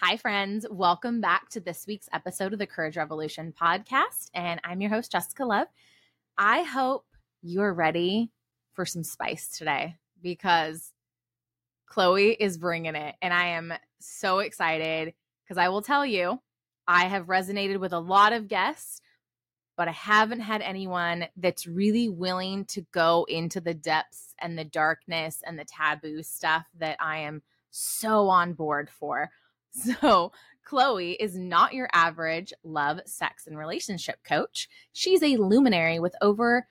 Hi, friends. Welcome back to this week's episode of the Courage Revolution podcast. And I'm your host, Jessica Love. I hope you're ready for some spice today because Chloe is bringing it. And I am so excited because I will tell you, I have resonated with a lot of guests, but I haven't had anyone that's really willing to go into the depths and the darkness and the taboo stuff that I am so on board for. So Chloe is not your average love, sex, and relationship coach. She's a luminary with over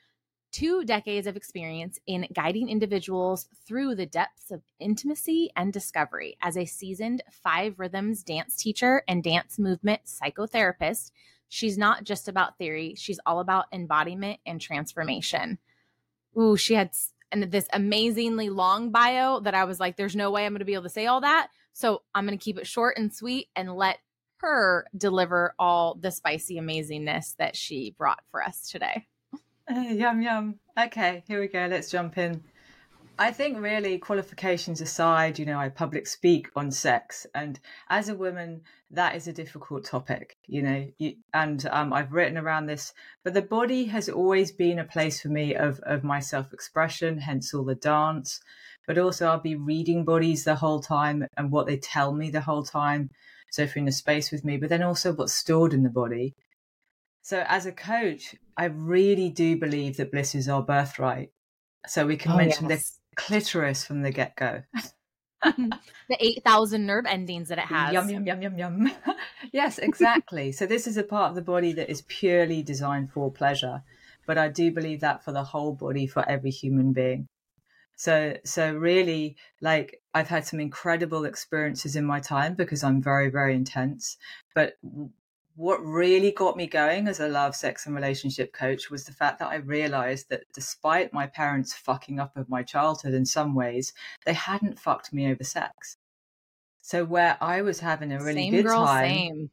2 decades of experience in guiding individuals through the depths of intimacy and discovery. As a seasoned Five Rhythms dance teacher and dance movement psychotherapist, she's not just about theory. She's all about embodiment and transformation. Ooh, she had this amazingly long bio that I was like, there's no way I'm going to be able to say all that. So I'm going to keep it short and sweet and let her deliver all the spicy amazingness that she brought for us today. Yum, yum. Okay, here we go. Let's jump in. I think really qualifications aside, I public speak on sex. And as a woman, that is a difficult topic, I've written around this. But the body has always been a place for me of my self-expression, hence all the dance. But also I'll be reading bodies the whole time and what they tell me the whole time. So if you're in a space with me, but then also what's stored in the body. So as a coach, I really do believe that bliss is our birthright. So we can mention the clitoris from the get-go. The 8,000 nerve endings that it has. Yum, yum, yum, yum, yum. Yes, exactly. So this is a part of the body that is purely designed for pleasure. But I do believe that for the whole body, for every human being. So really, I've had some incredible experiences in my time because I'm very, very intense. But what really got me going as a love, sex and relationship coach was the fact that I realized that despite my parents fucking up of my childhood in some ways, they hadn't fucked me over sex. So where I was having a really good time. Same.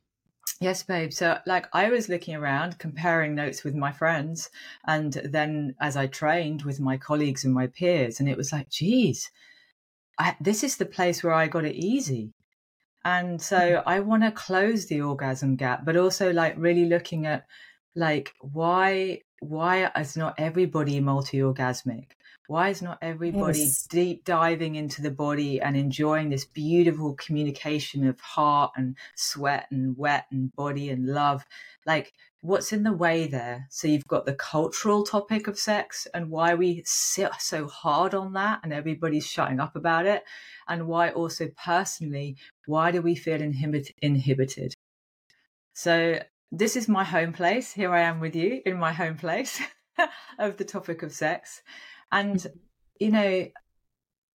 Yes, babe. So I was looking around, comparing notes with my friends. And then as I trained with my colleagues and my peers, and it was like, geez, this is the place where I got it easy. And so I want to close the orgasm gap, but also really looking at why is not everybody multi-orgasmic? Why is not everybody deep diving into the body and enjoying this beautiful communication of heart and sweat and wet and body and love? What's in the way there? So you've got the cultural topic of sex and why we sit so hard on that and everybody's shutting up about it. And why also personally, why do we feel inhibited? So this is my home place. Here I am with you in my home place of the topic of sex. And,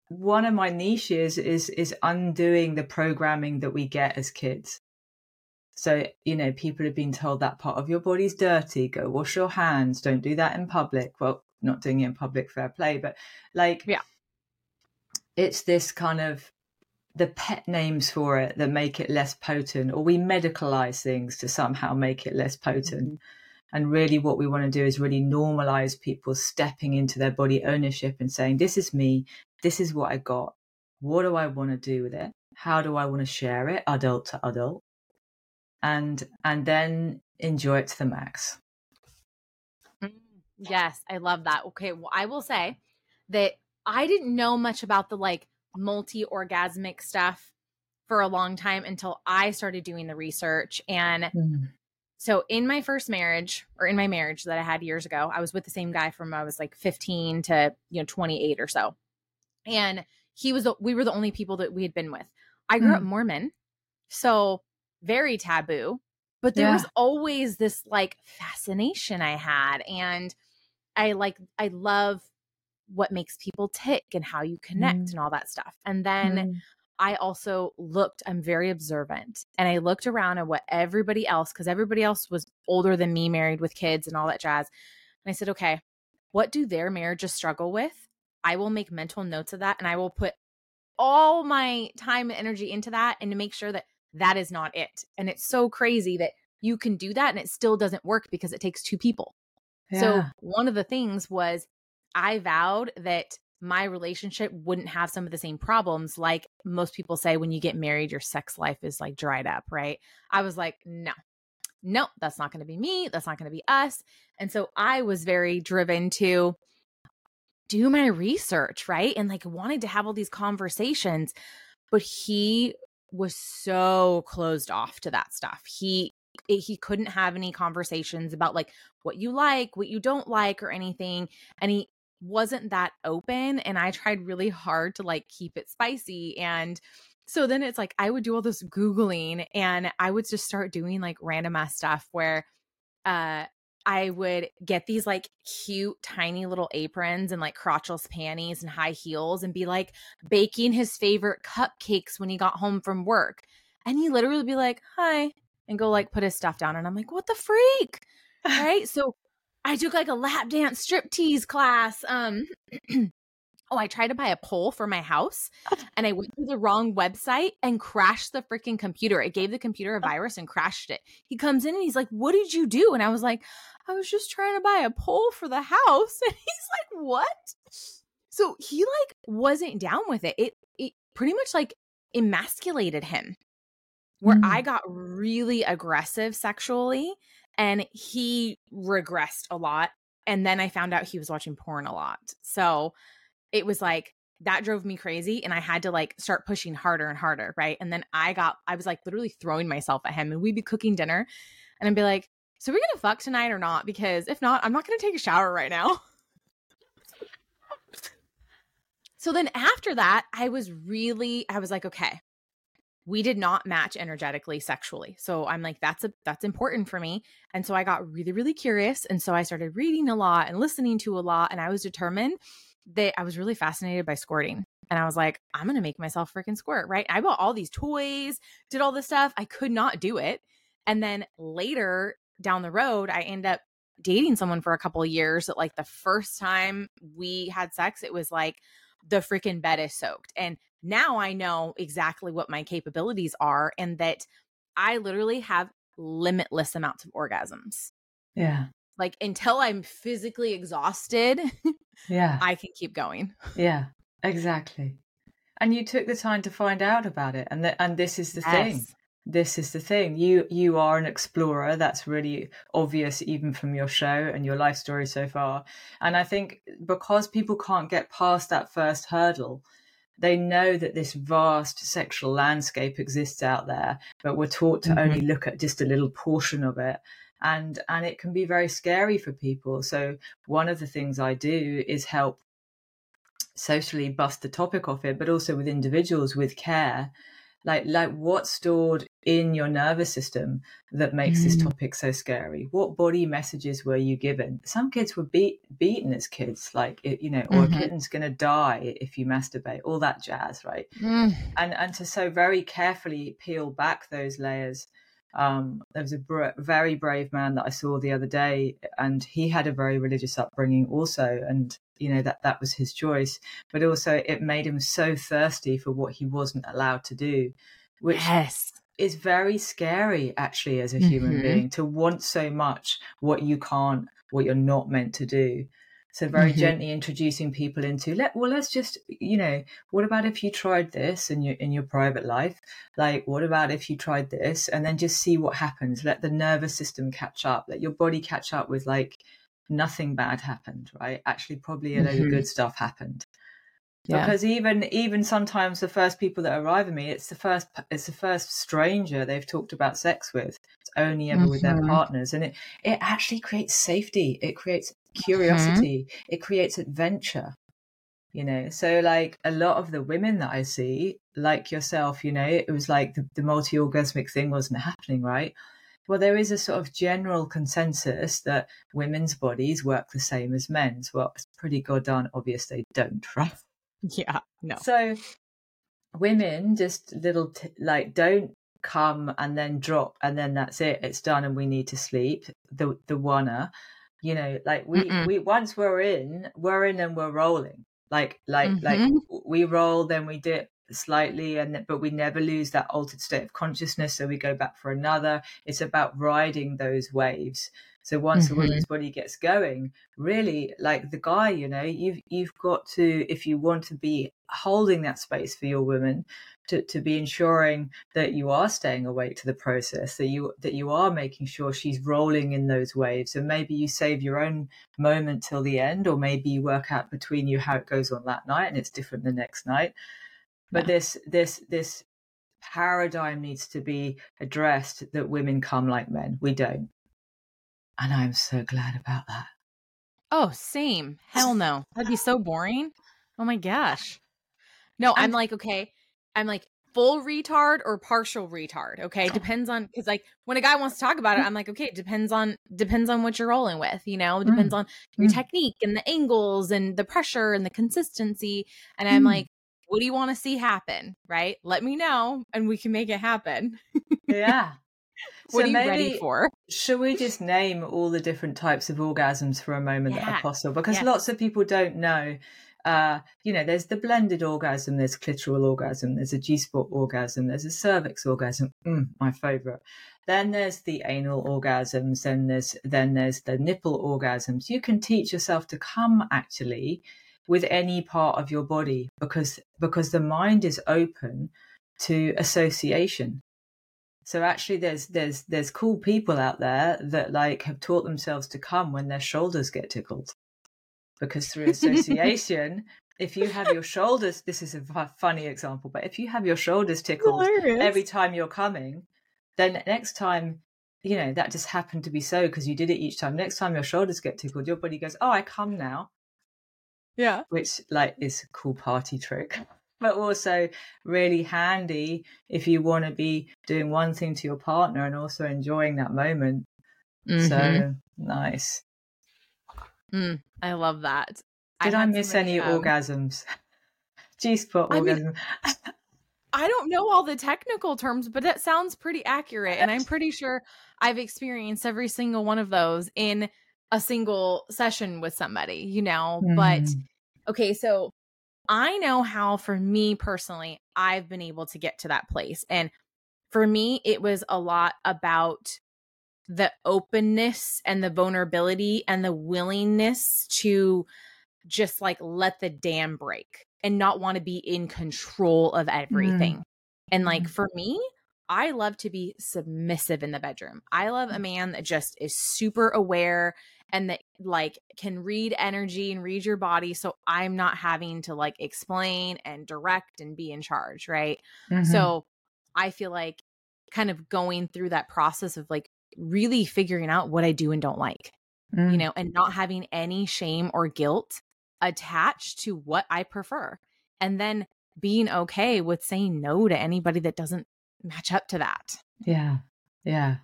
one of my niches is undoing the programming that we get as kids. So, people have been told that part of your body's dirty, go wash your hands, don't do that in public. Well, not doing it in public, fair play, but it's this kind of the pet names for it that make it less potent, or we medicalize things to somehow make it less potent. Mm-hmm. And really what we want to do is really normalize people stepping into their body ownership and saying, this is me. This is what I got. What do I want to do with it? How do I want to share it? Adult to adult. And then enjoy it to the max. Yes, I love that. Okay, well, I will say that I didn't know much about the multi-orgasmic stuff for a long time until I started doing the research. And so in my first marriage, or in my marriage that I had years ago, I was with the same guy from I was 15 to 28 or so. And we were the only people that we had been with. I grew up Mormon, so very taboo, but there was always this fascination I had. And I love what makes people tick and how you connect and all that stuff. And then I also I'm very observant, and I looked around at what everybody else, because everybody else was older than me, married with kids and all that jazz. And I said, okay, what do their marriages struggle with? I will make mental notes of that. And I will put all my time and energy into that and to make sure that that is not it. And it's so crazy that you can do that and it still doesn't work because it takes 2 people. Yeah. So one of the things was I vowed that my relationship wouldn't have some of the same problems. Like most people say, when you get married, your sex life is like dried up, right? I was like, no, that's not going to be me. That's not going to be us. And so I was very driven to do my research, right? And like wanted to have all these conversations, but he was so closed off to that stuff. He couldn't have any conversations about like what you like, what you don't like or anything. And he wasn't that open. And I tried really hard to like keep it spicy. And so then it's like, I would do all this Googling and I would just start doing like random ass stuff where, I would get these like cute, tiny little aprons and like crotchless panties and high heels and be like baking his favorite cupcakes when he got home from work. And he literally would be like, hi, and go like put his stuff down. And I'm like, what the freak? Right. So I took like a lap dance striptease class. I tried to buy a pole for my house and I went to the wrong website and crashed the freaking computer. It gave the computer a virus and crashed it. He comes in and he's like, what did you do? And I was like, I was just trying to buy a pole for the house. And he's like, what? So he like wasn't down with it. It pretty much like emasculated him where I got really aggressive sexually and he regressed a lot. And then I found out he was watching porn a lot. So it was like, that drove me crazy. And I had to like start pushing harder and harder. Right. And then I was like literally throwing myself at him and we'd be cooking dinner and I'd be like, so we're going to fuck tonight or not? Because if not, I'm not going to take a shower right now. So then after that, I was like, okay, we did not match energetically sexually. So I'm like, that's important for me. And so I got really, really curious. And so I started reading a lot and listening to a lot. And I was determined that I was really fascinated by squirting. And I was like, I'm going to make myself freaking squirt, right? I bought all these toys, did all this stuff. I could not do it. And then later down the road, I end up dating someone for a couple of years that like the first time we had sex, it was like the freaking bed is soaked. And now I know exactly what my capabilities are and that I literally have limitless amounts of orgasms. Yeah. Like until I'm physically exhausted, yeah, I can keep going. Yeah, exactly. And you took the time to find out about it. And this is the thing. This is the thing. You are an explorer. That's really obvious even from your show and your life story so far. And I think because people can't get past that first hurdle, they know that this vast sexual landscape exists out there, but we're taught to only look at just a little portion of it. And it can be very scary for people. So one of the things I do is help socially bust the topic off it, but also with individuals with care, like what's stored in your nervous system that makes this topic so scary? What body messages were you given? Some kids were beaten as kids, like, you know, or a kitten's going to die if you masturbate, all that jazz, right? And to so very carefully peel back those layers. There was a very brave man that I saw the other day, and he had a very religious upbringing also, and you know that was his choice, but also it made him so thirsty for what he wasn't allowed to do, which is very scary actually as a human being, to want so much what you can't, what you're not meant to do. So very gently introducing people into, let's just, you know, what about if you tried this in your private life? Like, what about if you tried this? And then just see what happens. Let the nervous system catch up. Let your body catch up with like nothing bad happened, right? Actually, probably a load of good stuff happened. Yeah. Because even sometimes the first people that arrive at me, it's the first stranger they've talked about sex with. It's only ever with their partners. And it actually creates safety. It creates curiosity. It creates adventure, you know. So like a lot of the women that I see, like yourself, you know, it was like the multi-orgasmic thing wasn't happening, right? Well, there is a sort of general consensus that women's bodies work the same as men's. Well, it's pretty goddamn obvious they don't, right? Yeah, no. So women just don't come and then drop and then that's it. It's done and we need to sleep. The wanna, you know, like we once we're in and we're rolling. Like we roll, then we dip slightly, but we never lose that altered state of consciousness. So we go back for another. It's about riding those waves So once a woman's body gets going, really, like the guy, you know, you've got to, if you want to be holding that space for your woman, to be ensuring that you are staying awake to the process, that you are making sure she's rolling in those waves. And maybe you save your own moment till the end, or maybe you work out between you how it goes on that night and it's different the next night. But this paradigm needs to be addressed that women come like men. We don't. And I'm so glad about that. Oh, same. Hell no. That'd be so boring. Oh my gosh. No, I'm like, okay. I'm like full retard or partial retard. Okay. Depends on, cause like when a guy wants to talk about it, I'm like, okay, it depends on what you're rolling with, you know, depends on your technique and the angles and the pressure and the consistency. And I'm like, what do you want to see happen? Right? Let me know and we can make it happen. Yeah. What so are you ready for? Should we just name all the different types of orgasms for a moment that are possible? Because lots of people don't know. You know, there's the blended orgasm, there's clitoral orgasm, there's a G-spot orgasm, there's a cervix orgasm, my favorite. Then there's the anal orgasms, and then there's the nipple orgasms. You can teach yourself to come actually with any part of your body because the mind is open to association. So actually there's cool people out there that like have taught themselves to come when their shoulders get tickled. Because through association, if you have your shoulders, this is a funny example, but if you have your shoulders tickled every time you're coming, then next time, you know, that just happened to be so because you did it each time. Next time your shoulders get tickled, your body goes, oh, I come now. Yeah. Which like is a cool party trick, but also really handy if you want to be doing one thing to your partner and also enjoying that moment. Mm-hmm. So nice. I love that. Did I miss any orgasms? G-spot orgasm. Mean, I don't know all the technical terms, but that sounds pretty accurate. And I'm pretty sure I've experienced every single one of those in a single session with somebody, you know, but okay. So I know how, for me personally, I've been able to get to that place. And for me, it was a lot about the openness and the vulnerability and the willingness to just like let the dam break and not want to be in control of everything. And like for me, I love to be submissive in the bedroom. I love a man that just is super aware and that like can read energy and read your body. So I'm not having to like explain and direct and be in charge. Right. Mm-hmm. So I feel like kind of going through that process of like really figuring out what I do and don't like, you know, and not having any shame or guilt attached to what I prefer. And then being okay with saying no to anybody that doesn't match up to that. Yeah. Yeah.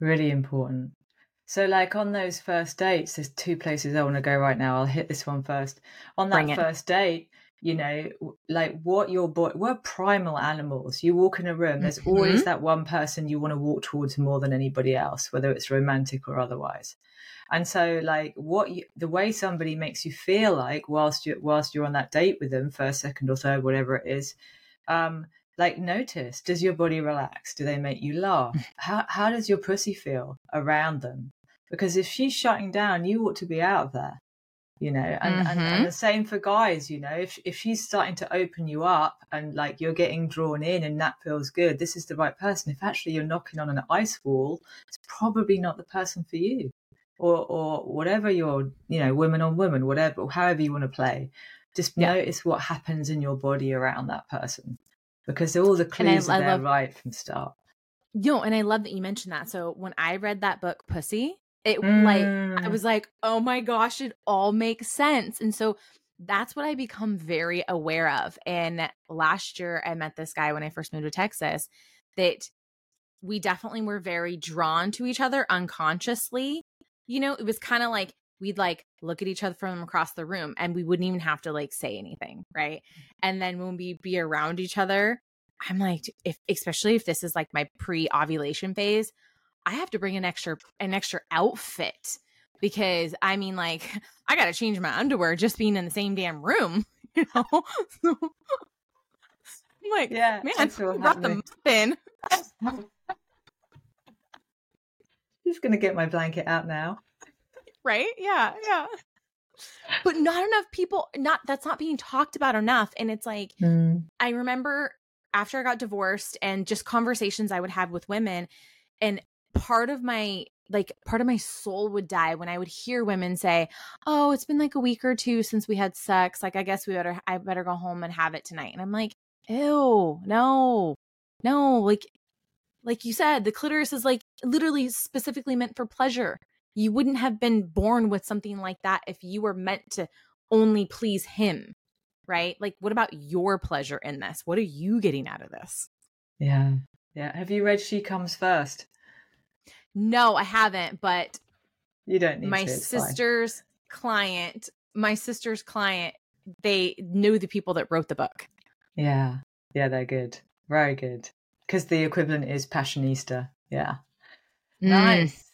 Really important. So like on those first dates, there's two places I want to go right now. I'll hit this one first. On that first date, you know, like what your body, we're primal animals. You walk in a room, there's always that one person you want to walk towards more than anybody else, whether it's romantic or otherwise. And so like the way somebody makes you feel like whilst you're on that date with them, first, second or third, whatever it is, like notice, does your body relax? Do they make you laugh? How does your pussy feel around them? Because if she's shutting down, you ought to be out of there. You know, and the same for guys, you know, if she's starting to open you up and like you're getting drawn in and that feels good, this is the right person. If actually you're knocking on an ice wall, it's probably not the person for you or whatever you're, you know, women on women, whatever, however you want to play, just notice what happens in your body around that person because all the clues are there right from start. Yo, and I love that you mentioned that. So when I read that book, Pussy, it like I was like, oh my gosh, it all makes sense. And so that's what I become very aware of. And last year I met this guy when I first moved to Texas that we definitely were very drawn to each other unconsciously. You know, it was kind of like we'd like look at each other from across the room and we wouldn't even have to like say anything, right? And then when we be around each other, I'm like, especially if this is like my pre-ovulation phase, I have to bring an extra outfit because I mean, like I got to change my underwear just being in the same damn room, you know? So, I'm like, yeah, man, I brought the muffin. just going to get my blanket out now. Right? Yeah. Yeah. But not enough people, that's not being talked about enough. And it's like, I remember after I got divorced and just conversations I would have with women, and part of my soul would die when I would hear women say, oh, it's been like a week or two since we had sex. Like, I guess I better go home and have it tonight. And I'm like, ew, no. Like you said, the clitoris is like literally specifically meant for pleasure. You wouldn't have been born with something like that if you were meant to only please him, right? Like, what about your pleasure in this? What are you getting out of this? Yeah. Yeah. Have you read She Comes First? No, I haven't, but you don't need my sister's client, they knew the people that wrote the book. Yeah. Yeah, they're good. Very good. Because the equivalent is Passionista. Yeah. Nice.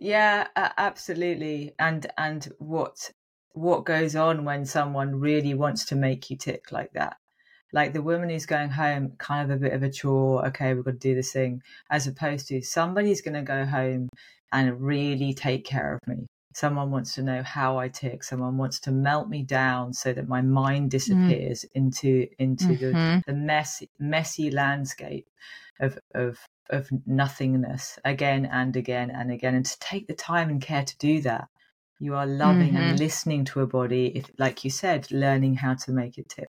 Yeah, absolutely. And what goes on when someone really wants to make you tick like that? Like the woman who's going home, kind of a bit of a chore. Okay, we've got to do this thing, as opposed to somebody's going to go home and really take care of me. Someone wants to know how I tick. Someone wants to melt me down so that my mind disappears into the messy landscape of nothingness again and again. And to take the time and care to do that. You are loving and listening to a body, if, like you said, learning how to make it tick.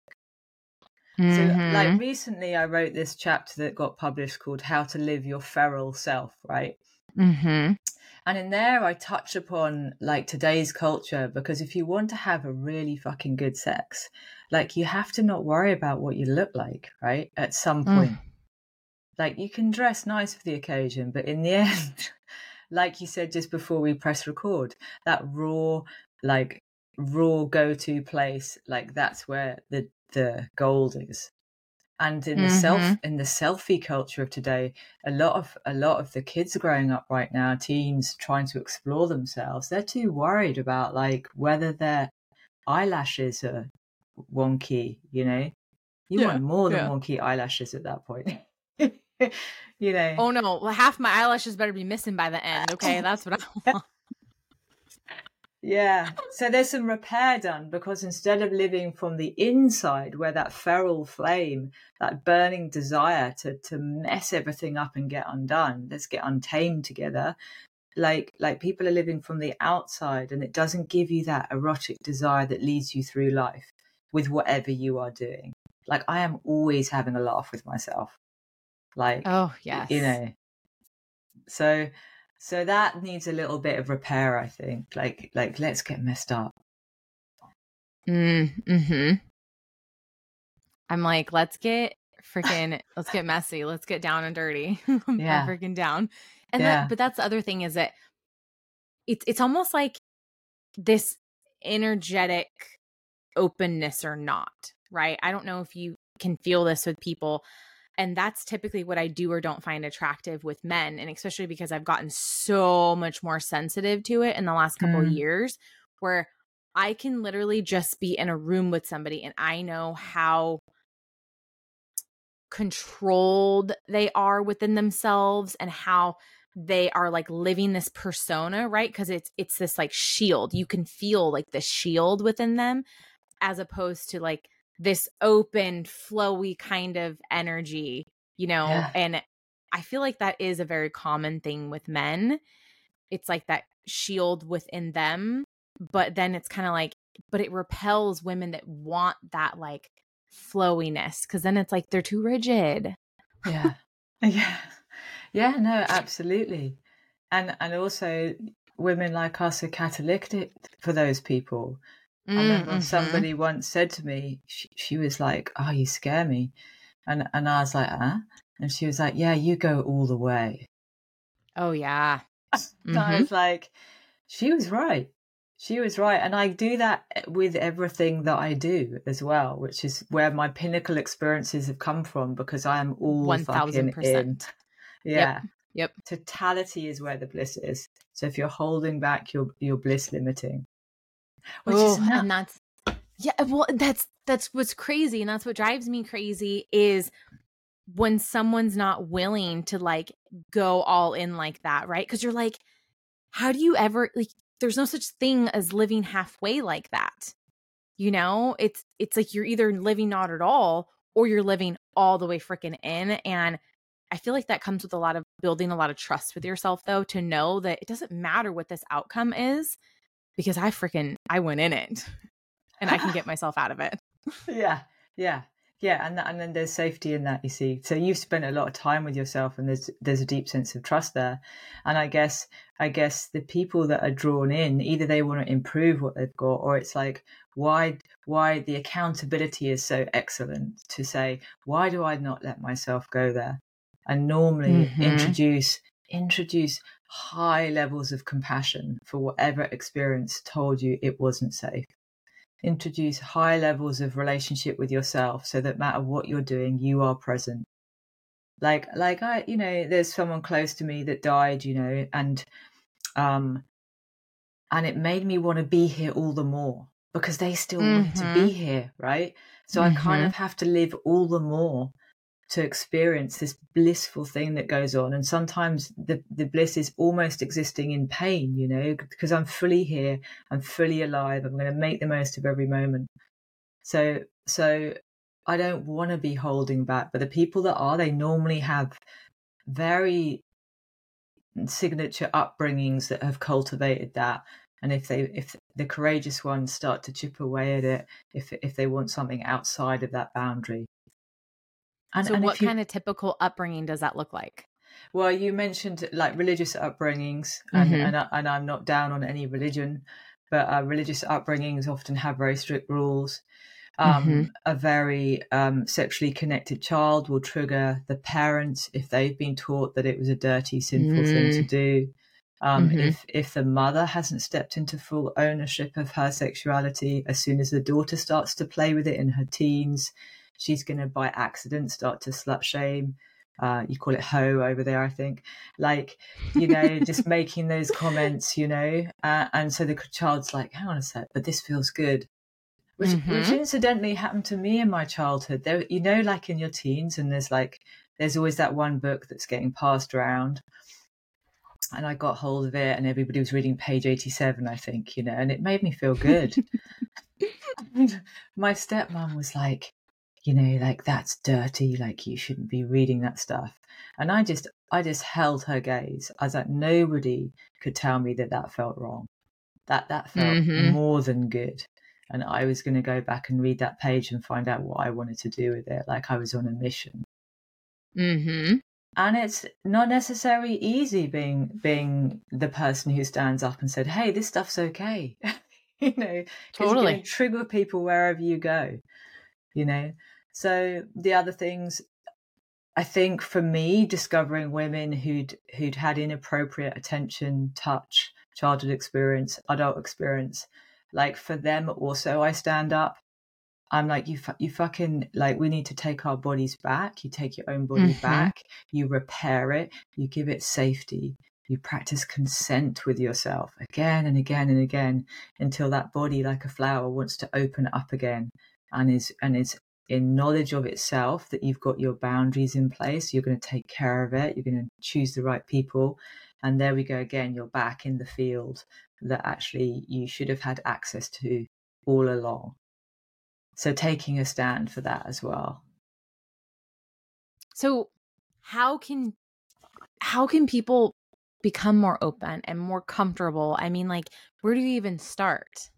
So like recently I wrote this chapter that got published called How to Live Your Feral Self, right? And in there I touch upon like today's culture, because if you want to have a really fucking good sex, like you have to not worry about what you look like, right? At some point. Like you can dress nice for the occasion, but in the end, like you said just before we press record, that raw go-to place, like that's where the gold is. And in the selfie culture of today, a lot of the kids growing up right now, teens trying to explore themselves, they're too worried about like whether their eyelashes are wonky, you know. You want more than wonky eyelashes at that point. You know, oh no, well, half my eyelashes better be missing by the end. Okay, that's what I want. Yeah. So there's some repair done, because instead of living from the inside where that feral flame, that burning desire to mess everything up and get undone, let's get untamed together. Like people are living from the outside, and it doesn't give you that erotic desire that leads you through life with whatever you are doing. Like I am always having a laugh with myself. Like, oh yes, you know, so that needs a little bit of repair, I think. Like let's get messed up. I'm like, let's get messy. Let's get down and dirty. I'm freaking down. And but that's the other thing, is that it's almost like this energetic openness or not, right? I don't know if you can feel this with people. And that's typically what I do or don't find attractive with men. And especially because I've gotten so much more sensitive to it in the last couple of years, where I can literally just be in a room with somebody and I know how controlled they are within themselves and how they are like living this persona, right? Because it's this like shield. You can feel like the shield within them, as opposed to like this open, flowy kind of energy, you know? Yeah. And I feel like that is a very common thing with men. It's like that shield within them, but then it's kind of like, but it repels women that want that like flowiness, because then it's like they're too rigid. Yeah. Yeah. Yeah, no, absolutely. And also women like us are catalytic for those people. I remember somebody once said to me, she was like, oh, you scare me. And I was like, huh? And she was like, yeah, you go all the way. Oh, yeah. And I was like, she was right. She was right. And I do that with everything that I do as well, which is where my pinnacle experiences have come from, because I am all 1,000% fucking in. Yeah. Yep. Totality is where the bliss is. So if you're holding back, you're bliss limiting. That's what's crazy, and that's what drives me crazy, is when someone's not willing to like go all in like that, right? Because you're like, how do you ever, like, there's no such thing as living halfway like that. You know, it's like you're either living not at all or you're living all the way freaking in. And I feel like that comes with a lot of building a lot of trust with yourself, though, to know that it doesn't matter what this outcome is, because I went in it and I can get myself out of it. Yeah. And then there's safety in that, you see. So you've spent a lot of time with yourself, and there's a deep sense of trust there. And I guess the people that are drawn in, either they want to improve what they've got, or it's like, why the accountability is so excellent to say, why do I not let myself go there? And normally introduce high levels of compassion for whatever experience told you it wasn't safe. Introduce high levels of relationship with yourself, so that no matter what you're doing, you are present. Like I, you know, there's someone close to me that died, you know, and it made me want to be here all the more, because they still wanted to be here, right? So I kind of have to live all the more to experience this blissful thing that goes on. And sometimes the bliss is almost existing in pain, you know, because I'm fully here, I'm fully alive, I'm going to make the most of every moment. So I don't want to be holding back, but the people that are, they normally have very signature upbringings that have cultivated that. And if the courageous ones start to chip away at it, if they want something outside of that boundary. And what kind of typical upbringing does that look like? Well, you mentioned like religious upbringings, and I'm not down on any religion, but religious upbringings often have very strict rules. A very sexually connected child will trigger the parents if they've been taught that it was a dirty, sinful thing to do. If the mother hasn't stepped into full ownership of her sexuality, as soon as the daughter starts to play with it in her teens, she's going to, by accident, start to slut shame. You call it hoe over there, I think. Like, you know, just making those comments, you know. And so the child's like, hang on a sec, but this feels good. Which incidentally happened to me in my childhood. There, you know, like in your teens, and there's always that one book that's getting passed around. And I got hold of it, and everybody was reading page 87, I think, you know, and it made me feel good. And my stepmom was like, you know, like, that's dirty, like, you shouldn't be reading that stuff. And I just held her gaze. I was like, nobody could tell me that felt wrong. That felt more than good. And I was going to go back and read that page and find out what I wanted to do with it. Like, I was on a mission. And it's not necessarily easy being the person who stands up and said, hey, this stuff's okay. You know, totally. You're going to trigger people wherever you go. You know, so the other things, I think for me, discovering women who'd had inappropriate attention, touch, childhood experience, adult experience, like, for them also, I stand up. I'm like, you fucking, like, we need to take our bodies back. You take your own body back, you repair it, you give it safety, you practice consent with yourself again and again and again, until that body, like a flower, wants to open up again. And is in knowledge of itself that you've got your boundaries in place. You're going to take care of it. You're going to choose the right people. And there we go again. You're back in the field that actually you should have had access to all along. So taking a stand for that as well. So how can people become more open and more comfortable? I mean, like, where do you even start?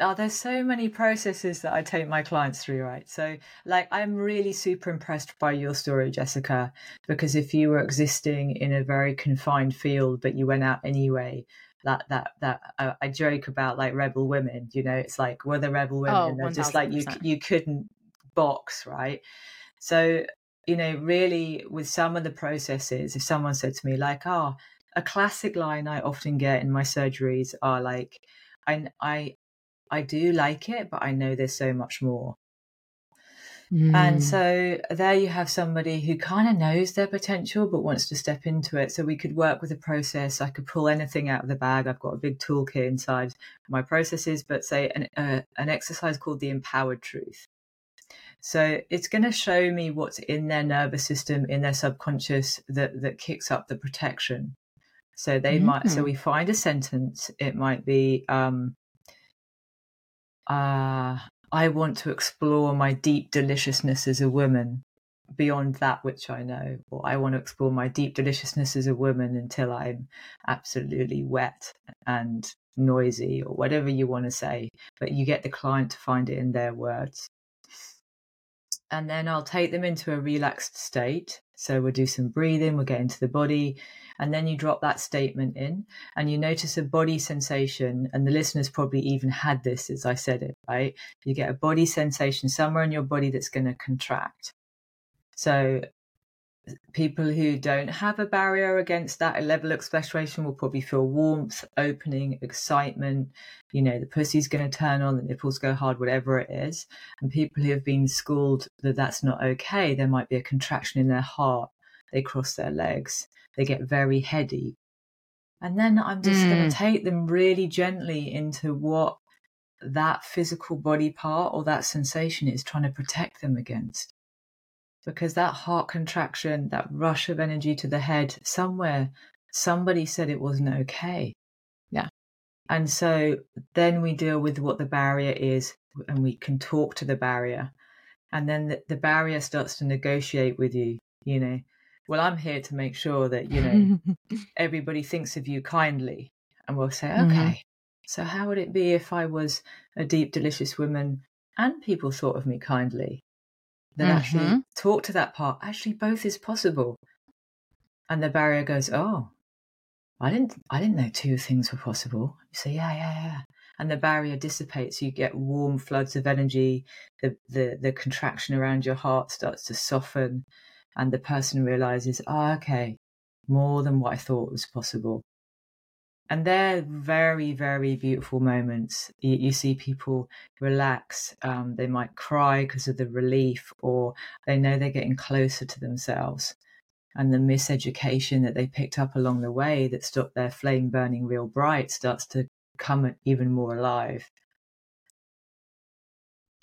Oh, there's so many processes that I take my clients through, right? So, like, I'm really super impressed by your story, Jessica, because if you were existing in a very confined field, but you went out anyway, that I joke about, like, rebel women, you know, it's like, we're the rebel women, and they're 100%. Just like, you couldn't box, right? So, you know, really with some of the processes, if someone said to me, like, a classic line I often get in my surgeries are like, I do like it, but I know there's so much more. And so there you have somebody who kind of knows their potential but wants to step into it. So we could work with a process. I could pull anything out of the bag. I've got a big toolkit inside my processes, but say an exercise called the Empowered Truth. So it's going to show me what's in their nervous system, in their subconscious, that kicks up the protection. So they might, so we find a sentence. It might be, I want to explore my deep deliciousness as a woman beyond that which I know, or I want to explore my deep deliciousness as a woman until I'm absolutely wet and noisy, or whatever you want to say, but you get the client to find it in their words. And then I'll take them into a relaxed state. So we'll do some breathing, we'll get into the body, and then you drop that statement in and you notice a body sensation. And the listeners probably even had this as I said it, right? You get a body sensation somewhere in your body that's going to contract. So people who don't have a barrier against that level of expression will probably feel warmth, opening, excitement, you know, the pussy's going to turn on, the nipples go hard, whatever it is. And people who have been schooled that that's not okay, there might be a contraction in their heart, they cross their legs, they get very heady. And then I'm just going to take them really gently into what that physical body part or that sensation is trying to protect them against. Because that heart contraction, that rush of energy to the head, somewhere, somebody said it wasn't okay. Yeah. And so then we deal with what the barrier is, and we can talk to the barrier. And then the barrier starts to negotiate with you, you know. Well, I'm here to make sure that, you know, everybody thinks of you kindly. And we'll say, okay, so how would it be if I was a deep, delicious woman and people thought of me kindly? Then actually talk to that part. Actually, both is possible. And the barrier goes, oh, I didn't know two things were possible. You say, yeah. And the barrier dissipates. You get warm floods of energy. The contraction around your heart starts to soften. And the person realizes, oh, okay, more than what I thought was possible. And they're very, very beautiful moments. You see people relax. They might cry because of the relief, or they know they're getting closer to themselves. And the miseducation that they picked up along the way that stopped their flame burning real bright starts to come even more alive.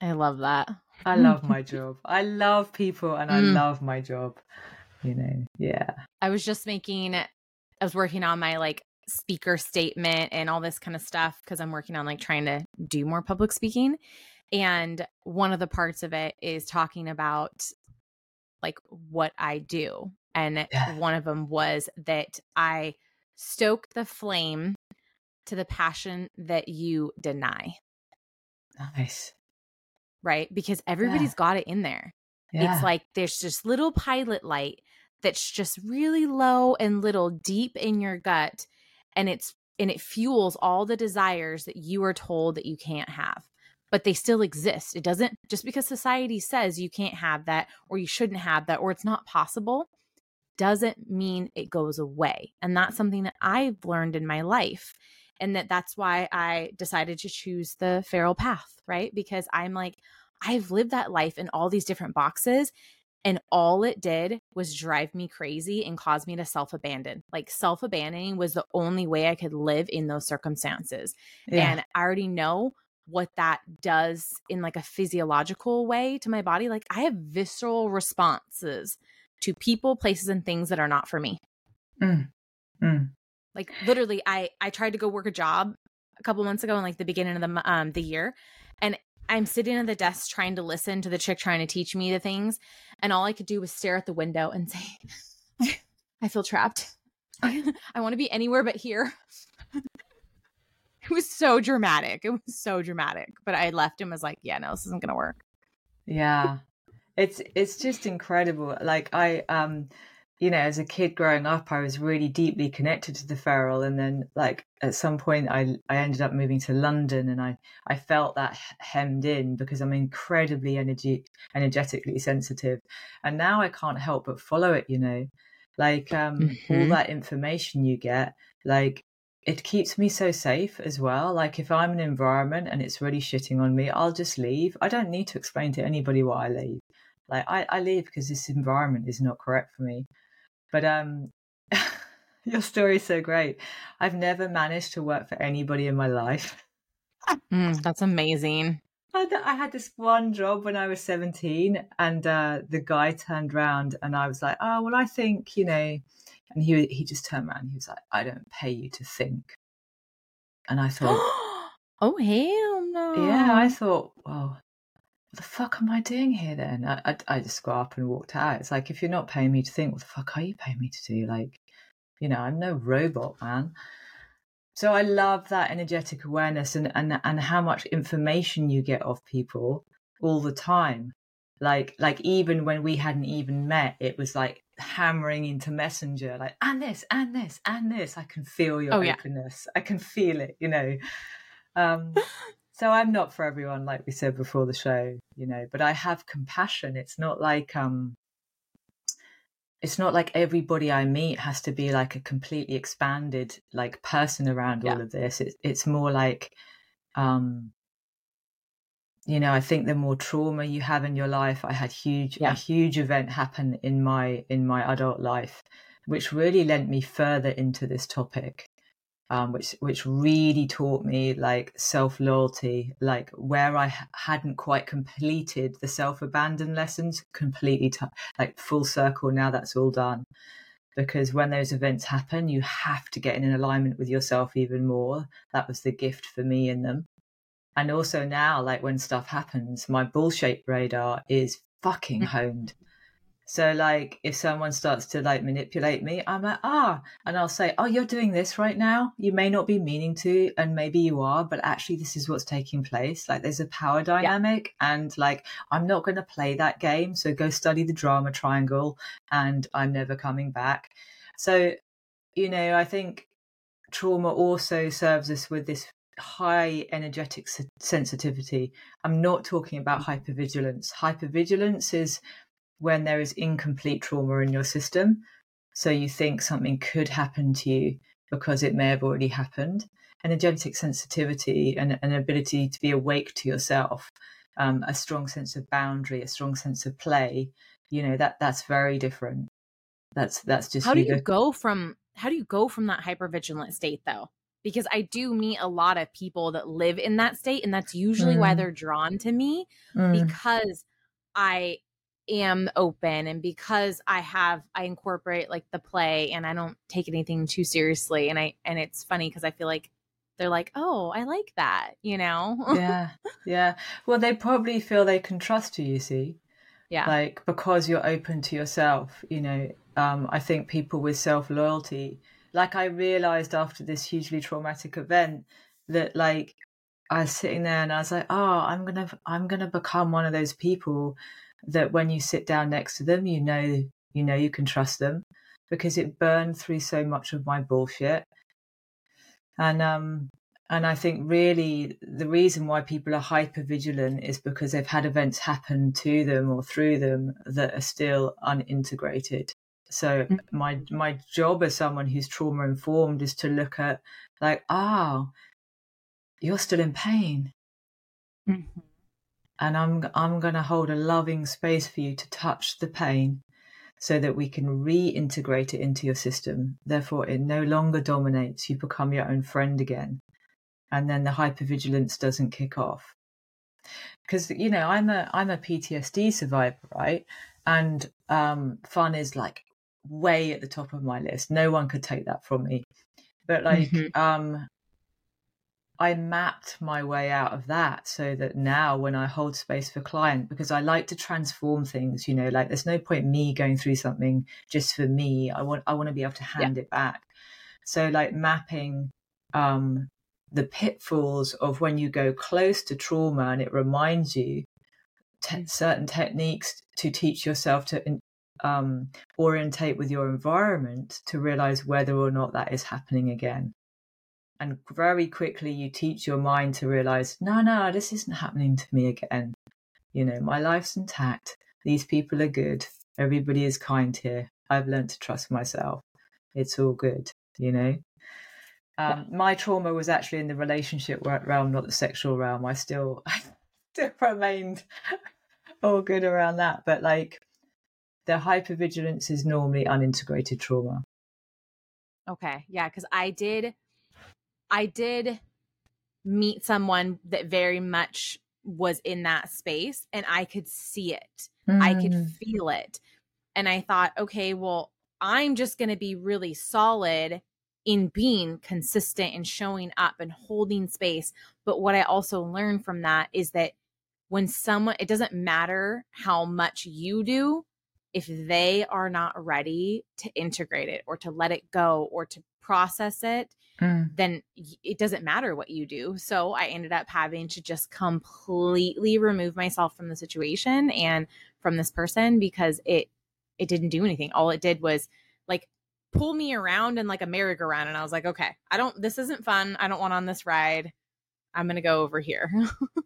I love that. I love my job. I love people and I love my job. You know, yeah. I was just working on my speaker statement and all this kind of stuff, because I'm working on trying to do more public speaking. And one of the parts of it is talking about what I do. And one of them was that I stoke the flame to the passion that you deny. Nice. Right? Because everybody's got it in there. Yeah. It's there's just little pilot light that's just really low and little deep in your gut. And it fuels all the desires that you are told that you can't have, but they still exist. It doesn't, just because society says you can't have that, or you shouldn't have that, or it's not possible, doesn't mean it goes away. And that's something that I've learned in my life. And that's why I decided to choose the feral path, right? Because I'm I've lived that life in all these different boxes, and all it did was drive me crazy and cause me to self-abandon. Self-abandoning was the only way I could live in those circumstances. Yeah. And I already know what that does in a physiological way to my body. I have visceral responses to people, places, and things that are not for me. Literally, I tried to go work a job a couple months ago in the beginning of the year. And I'm sitting at the desk trying to listen to the chick trying to teach me the things. And all I could do was stare at the window and say, I feel trapped. I want to be anywhere but here. It was so dramatic. But I left and was yeah, no, this isn't going to work. Yeah. It's just incredible. As a kid growing up, I was really deeply connected to the feral. And then at some point I ended up moving to London, and I felt that hemmed in, because I'm incredibly energetically sensitive. And now I can't help but follow it, you know, all that information you get, it keeps me so safe as well. If I'm in an environment and it's really shitting on me, I'll just leave. I don't need to explain to anybody why I leave. I leave because this environment is not correct for me. But your story is so great. I've never managed to work for anybody in my life. That's amazing. I had this one job when I was 17, and the guy turned round and I was like, oh, well, I think, you know, And he just turned around and he was like, I don't pay you to think. And I thought, oh, hell no. Yeah, I thought, well, what the fuck am I doing here then? I just got up and walked out. It's like, if you're not paying me to think, what the fuck are you paying me to do? Like, you know, I'm no robot, man. So I love that energetic awareness and how much information you get off people all the time. Like even when we hadn't even met, it was like hammering into Messenger, like, and this, and this, and this. I can feel your openness. Yeah. I can feel it, you know. So I'm not for everyone, like we said before the show, you know, but I have compassion. It's not like everybody I meet has to be like a completely expanded like person around all of this. It's more like, you know, I think the more trauma you have in your life, I had a huge event happen in my adult life, which really lent me further into this topic, which really taught me like self-loyalty, like where I hadn't quite completed the self-abandon lessons completely, like full circle. Now that's all done, because when those events happen, you have to get in an alignment with yourself even more. That was the gift for me in them. And also now, like when stuff happens, my bullshit radar is fucking honed. So like if someone starts to like manipulate me, I'm like, and I'll say, oh, you're doing this right now. You may not be meaning to, and maybe you are, but actually this is what's taking place. Like there's a power dynamic and like, I'm not going to play that game. So go study the drama triangle and I'm never coming back. So, you know, I think trauma also serves us with this high energetic sensitivity. I'm not talking about hypervigilance. Hypervigilance is when there is incomplete trauma in your system. So you think something could happen to you because it may have already happened. Energetic sensitivity and an ability to be awake to yourself, a strong sense of boundary, a strong sense of play, you know, that's very different. That's just how do you go from that hypervigilant state though? Because I do meet a lot of people that live in that state, and that's usually why they're drawn to me, because I am open and because I incorporate like the play and I don't take anything too seriously. And it's funny because I feel like they're like, oh, I like that, you know? Yeah. Well, they probably feel they can trust you, see? Yeah. Like because you're open to yourself, you know, I think people with self-loyalty, like I realized after this hugely traumatic event that like I was sitting there and I was like, oh, I'm going to become one of those people that when you sit down next to them, you know, you can trust them, because it burned through so much of my bullshit. And I think really the reason why people are hypervigilant is because they've had events happen to them or through them that are still unintegrated. So my job as someone who's trauma informed is to look at like, you're still in pain. Mm-hmm. And I'm going to hold a loving space for you to touch the pain so that we can reintegrate it into your system. Therefore, it no longer dominates. You become your own friend again. And then the hypervigilance doesn't kick off. Because, you know, I'm a PTSD survivor, right? And fun is like way at the top of my list. No one could take that from me. But like... I mapped my way out of that so that now when I hold space for client, because I like to transform things, you know, like there's no point me going through something just for me. I want to be able to hand it back. So like mapping the pitfalls of when you go close to trauma and it reminds you certain techniques to teach yourself to orientate with your environment to realize whether or not that is happening again. And very quickly you teach your mind to realize, no, this isn't happening to me again. You know, my life's intact. These people are good. Everybody is kind here. I've learned to trust myself. It's all good, you know. My trauma was actually in the relationship realm, not the sexual realm. I still remained all good around that. But like the hypervigilance is normally unintegrated trauma. Okay. Yeah. Because I did meet someone that very much was in that space, and I could see it. I could feel it. And I thought, okay, well, I'm just going to be really solid in being consistent and showing up and holding space. But what I also learned from that is that when someone, it doesn't matter how much you do, if they are not ready to integrate it or to let it go or to process it, then it doesn't matter what you do. So I ended up having to just completely remove myself from the situation and from this person because it didn't do anything. All it did was like pull me around in like a merry-go-round. And I was like, okay, this isn't fun. I don't want on this ride. I'm going to go over here.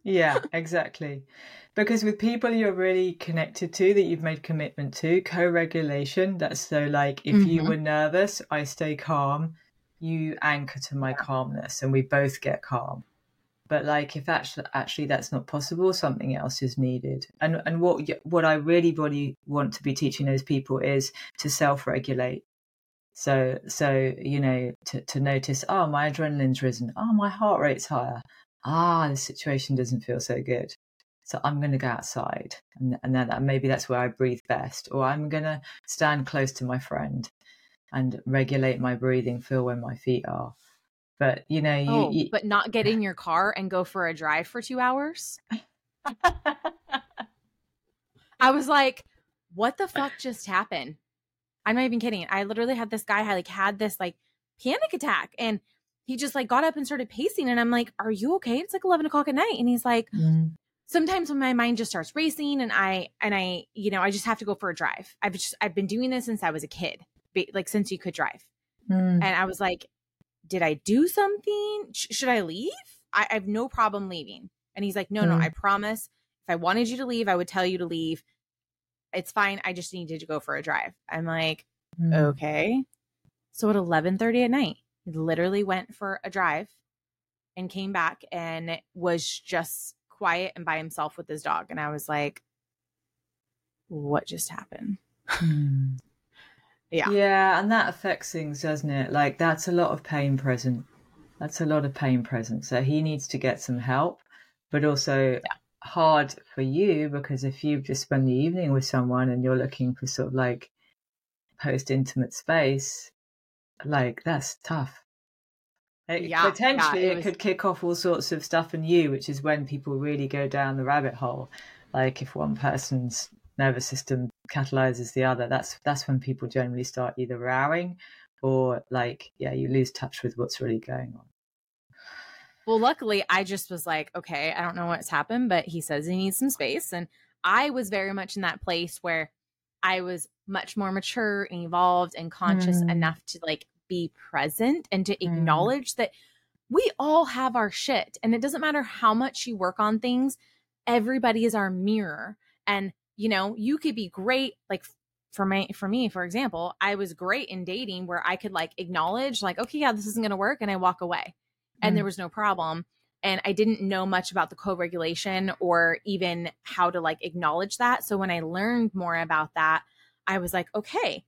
Yeah, exactly. Because with people you're really connected to, that you've made commitment to, co-regulation, that's so like, if you were nervous, I stay calm, you anchor to my calmness and we both get calm. But like, if actually that's not possible, something else is needed. And what I really want to be teaching those people is to self-regulate. So you know, to notice, oh, my adrenaline's risen. Oh, my heart rate's higher. Ah, the situation doesn't feel so good. So I'm going to go outside. And then maybe that's where I breathe best. Or I'm going to stand close to my friend and regulate my breathing, feel where my feet are. But, you know, but not get in your car and go for a drive for 2 hours? I was like, what the fuck just happened? I'm not even kidding. I literally had this guy had this like panic attack, and he just like got up and started pacing. And I'm like, are you okay? It's like 11 o'clock at night. And he's like, sometimes when my mind just starts racing and I, you know, I just have to go for a drive. I've been doing this since I was a kid, like since you could drive. And I was like, did I do something? Should I leave? I have no problem leaving. And he's like, no, I promise. If I wanted you to leave, I would tell you to leave. It's fine. I just needed to go for a drive. I'm like, okay. So at 11:30 at night, I literally went for a drive and came back and was just quiet and by himself with his dog. And I was like, what just happened? Yeah. Yeah. And that affects things, doesn't it? Like that's a lot of pain present. So he needs to get some help, but also hard for you, because if you've just spent the evening with someone and you're looking for sort of like post-intimate space, like that's tough. It could kick off all sorts of stuff in you, which is when people really go down the rabbit hole. Like if one person's nervous system catalyzes the other, that's when people generally start either rowing or like, you lose touch with what's really going on. Well, luckily, I just was like, okay, I don't know what's happened, but he says he needs some space. And I was very much in that place where I was much more mature and evolved and conscious enough to like be present and to acknowledge that we all have our shit. And it doesn't matter how much you work on things. Everybody is our mirror. And, you know, you could be great. Like for me, for example, I was great in dating where I could like acknowledge like, okay, yeah, this isn't going to work. And I walk away. And there was no problem. And I didn't know much about the co-regulation or even how to like acknowledge that. So when I learned more about that, I was like, okay,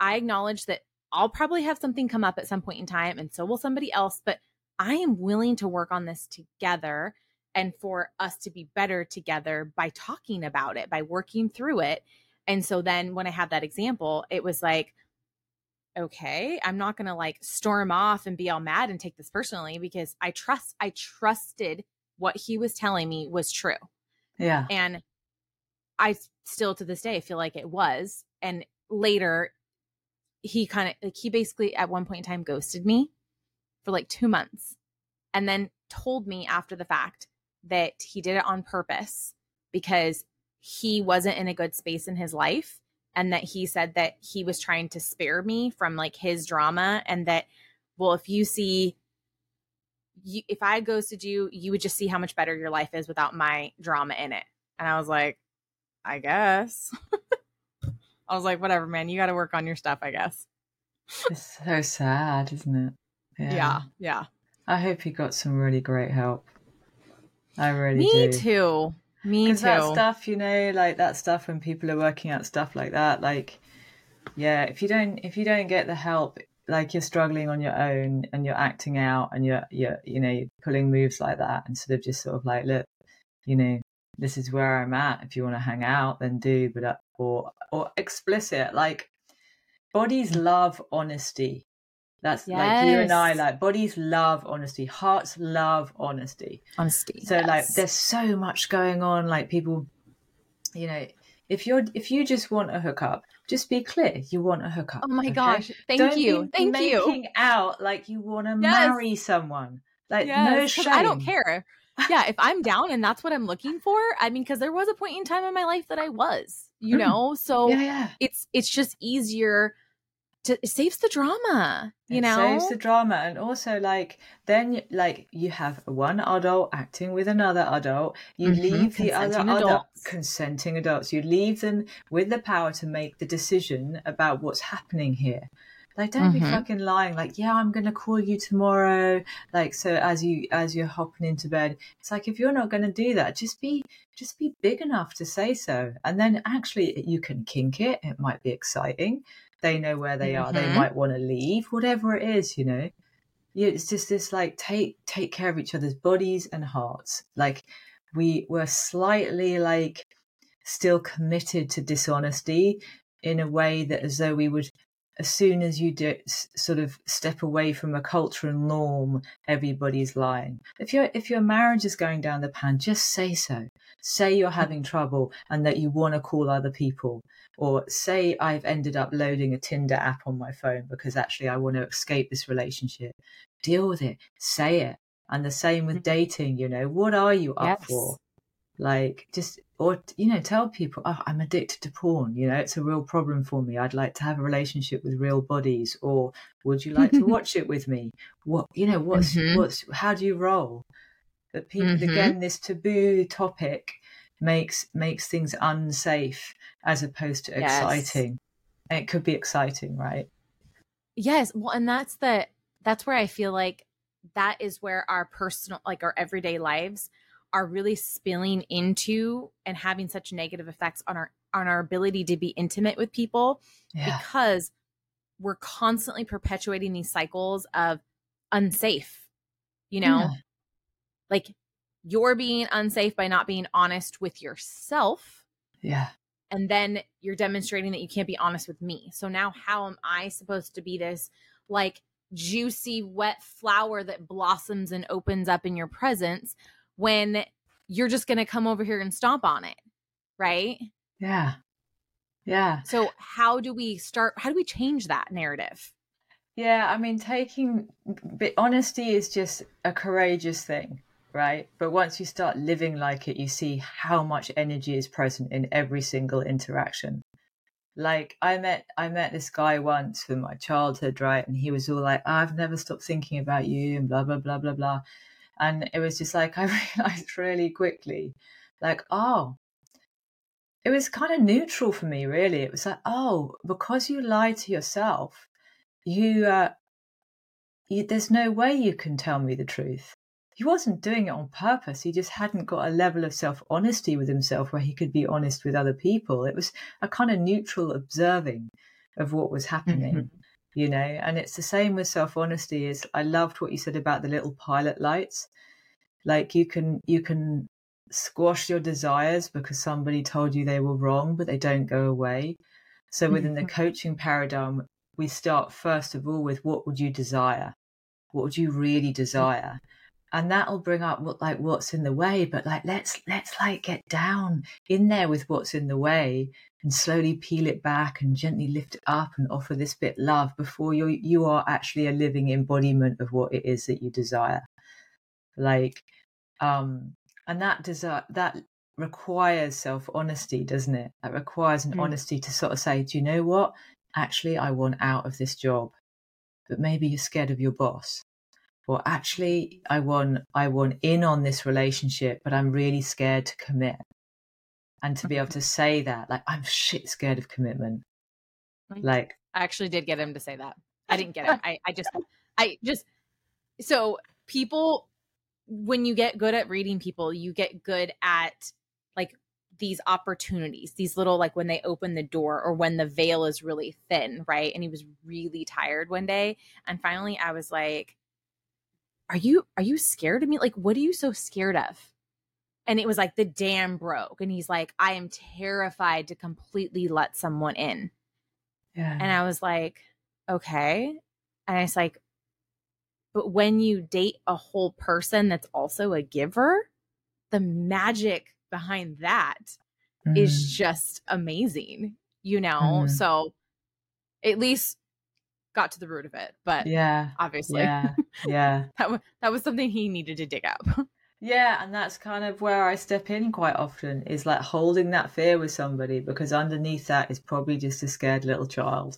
I acknowledge that I'll probably have something come up at some point in time. And so will somebody else, but I am willing to work on this together and for us to be better together by talking about it, by working through it. And so then when I had that example, it was like, okay, I'm not going to like storm off and be all mad and take this personally, because I trusted what he was telling me was true. Yeah. And I still to this day feel like it was. And later he basically at one point in time ghosted me for like 2 months and then told me after the fact that he did it on purpose because he wasn't in a good space in his life. And that he said that he was trying to spare me from like his drama, and that, well, if I ghosted you, you would just see how much better your life is without my drama in it. And I was like, I guess. I was like, whatever, man, you got to work on your stuff, I guess. It's so sad, isn't it? Yeah. I hope he got some really great help. I really do. Me too. Me too. Because that stuff, you know, like that stuff when people are working out stuff like that, like, yeah, if you don't get the help, like you're struggling on your own and you're acting out and you're you know, you're pulling moves like that instead of just sort of like, look, you know, this is where I'm at. If you want to hang out, then do, but or explicit, like Bodies love honesty. That's yes. like you and I, like bodies love honesty, hearts love honesty. Honesty. So yes. like there's so much going on, like people, you know, if you just want a hookup, just be clear you want a hookup. Oh my okay? gosh, thank Don't you. Be thank making you. Making out like you want to yes. marry someone. Like yes. no shame. I don't care. Yeah, if I'm down and that's what I'm looking for, I mean, because there was a point in time in my life that I was, you know, so yeah. it's just easier to, it saves the drama, you know? It saves the drama. And also like, then like you have one adult acting with another adult, you leave the other adult, consenting adults, you leave them with the power to make the decision about what's happening here. Like, don't be fucking lying. Like, yeah, I'm going to call you tomorrow. Like, so as you're hopping into bed, it's like, if you're not going to do that, just be big enough to say so. And then actually you can kink it. It might be exciting. They know where they are. They might want to leave, whatever it is, you know, it's just this, like, take care of each other's bodies and hearts. Like we were slightly like still committed to dishonesty in a way that as though we would, as soon as you do, sort of step away from a cultural norm, everybody's lying. If your marriage is going down the pan, just say so. Say you're having trouble and that you want to call other people, or say I've ended up loading a Tinder app on my phone because actually I want to escape this relationship. Deal with it. Say it. And the same with dating, you know, what are you up yes. for? Like just, or, you know, tell people, oh, I'm addicted to porn. You know, it's a real problem for me. I'd like to have a relationship with real bodies. Or would you like to watch it with me? What, you know, what's, how do you roll? But people, again, this taboo topic makes things unsafe as opposed to yes. exciting. And it could be exciting, right? Yes. Well, and that's where I feel like that is where our personal, like our everyday lives are really spilling into and having such negative effects on our ability to be intimate with people yeah. because we're constantly perpetuating these cycles of unsafe, you know, yeah. like you're being unsafe by not being honest with yourself. Yeah. And then you're demonstrating that you can't be honest with me. So now how am I supposed to be this like juicy, wet flower that blossoms and opens up in your presence when you're just going to come over here and stomp on it, right? Yeah. Yeah. So how do we change that narrative? Yeah. I mean, honesty is just a courageous thing, right? But once you start living like it, you see how much energy is present in every single interaction. Like I met this guy once from my childhood, right? And he was all like, I've never stopped thinking about you and blah, blah, blah, blah, blah. And it was just like, I realized really quickly, like, oh, it was kind of neutral for me, really. It was like, oh, because you lie to yourself, you there's no way you can tell me the truth. He wasn't doing it on purpose. He just hadn't got a level of self-honesty with himself where he could be honest with other people. It was a kind of neutral observing of what was happening. You know, and it's the same with self-honesty. Is I loved what you said about the little pilot lights. Like you can squash your desires because somebody told you they were wrong, but they don't go away. So within the coaching paradigm, we start first of all with what would you desire? What would you really desire? And that'll bring up what's in the way, but like let's like get down in there with what's in the way and slowly peel it back and gently lift it up and offer this bit love before you are actually a living embodiment of what it is that you desire. Like, and that desire that requires self-honesty, doesn't it? That requires an honesty to sort of say, do you know what? Actually, I want out of this job, but maybe you're scared of your boss. Or actually, I want in on this relationship, but I'm really scared to commit. And to be able to say that, like, I'm shit scared of commitment. Like, I actually did get him to say that. I didn't get him. I just. So people, when you get good at reading people, you get good at like these opportunities, these little, like when they open the door or when the veil is really thin, right? And he was really tired one day, and finally, I was like, Are you scared of me? Like, what are you so scared of? And it was like the dam broke. And he's like, I am terrified to completely let someone in. Yeah. And I was like, okay. And I was like, but when you date a whole person that's also a giver, the magic behind that is just amazing, you know? So at least got to the root of it, but obviously that was something he needed to dig up. Yeah. And that's kind of where I step in quite often, is like holding that fear with somebody, because underneath that is probably just a scared little child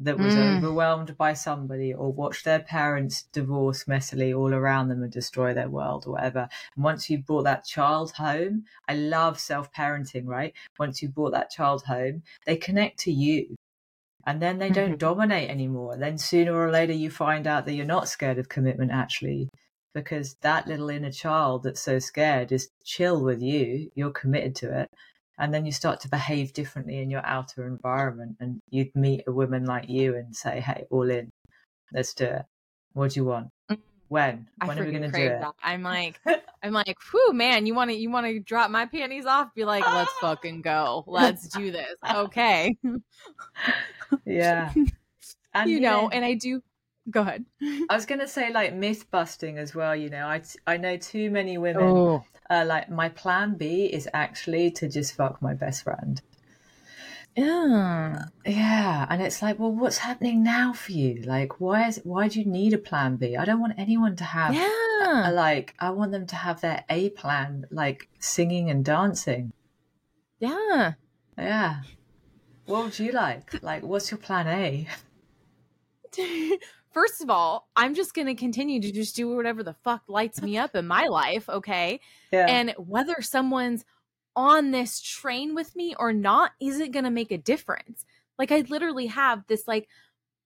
that was overwhelmed by somebody, or watched their parents divorce messily all around them and destroy their world or whatever. And once you brought that child home, I love self-parenting, right? Once you brought that child home, they connect to you. And then they don't dominate anymore. And then sooner or later, you find out that you're not scared of commitment, actually, because that little inner child that's so scared is chill with you. You're committed to it. And then you start to behave differently in your outer environment. And you'd meet a woman like you and say, hey, all in, let's do it. What do you want? When are we going to do it? I'm like, whew, man, you want to drop my panties off? Be like, let's fucking go. Let's do this. Okay. Yeah. And and I do. Go ahead. I was going to say, like, myth busting as well. You know, I know too many women. Oh. Like, my plan B is actually to just fuck my best friend. Yeah. And it's like, well, what's happening now for you? Like, why do you need a plan B? I don't want anyone to have, I want them to have their A plan, like singing and dancing. Yeah. Yeah. What would you like? Like, what's your plan A? First of all, I'm just going to continue to just do whatever the fuck lights me up in my life. Okay. Yeah. And whether someone's on this train with me or not isn't going to make a difference. Like, I literally have this like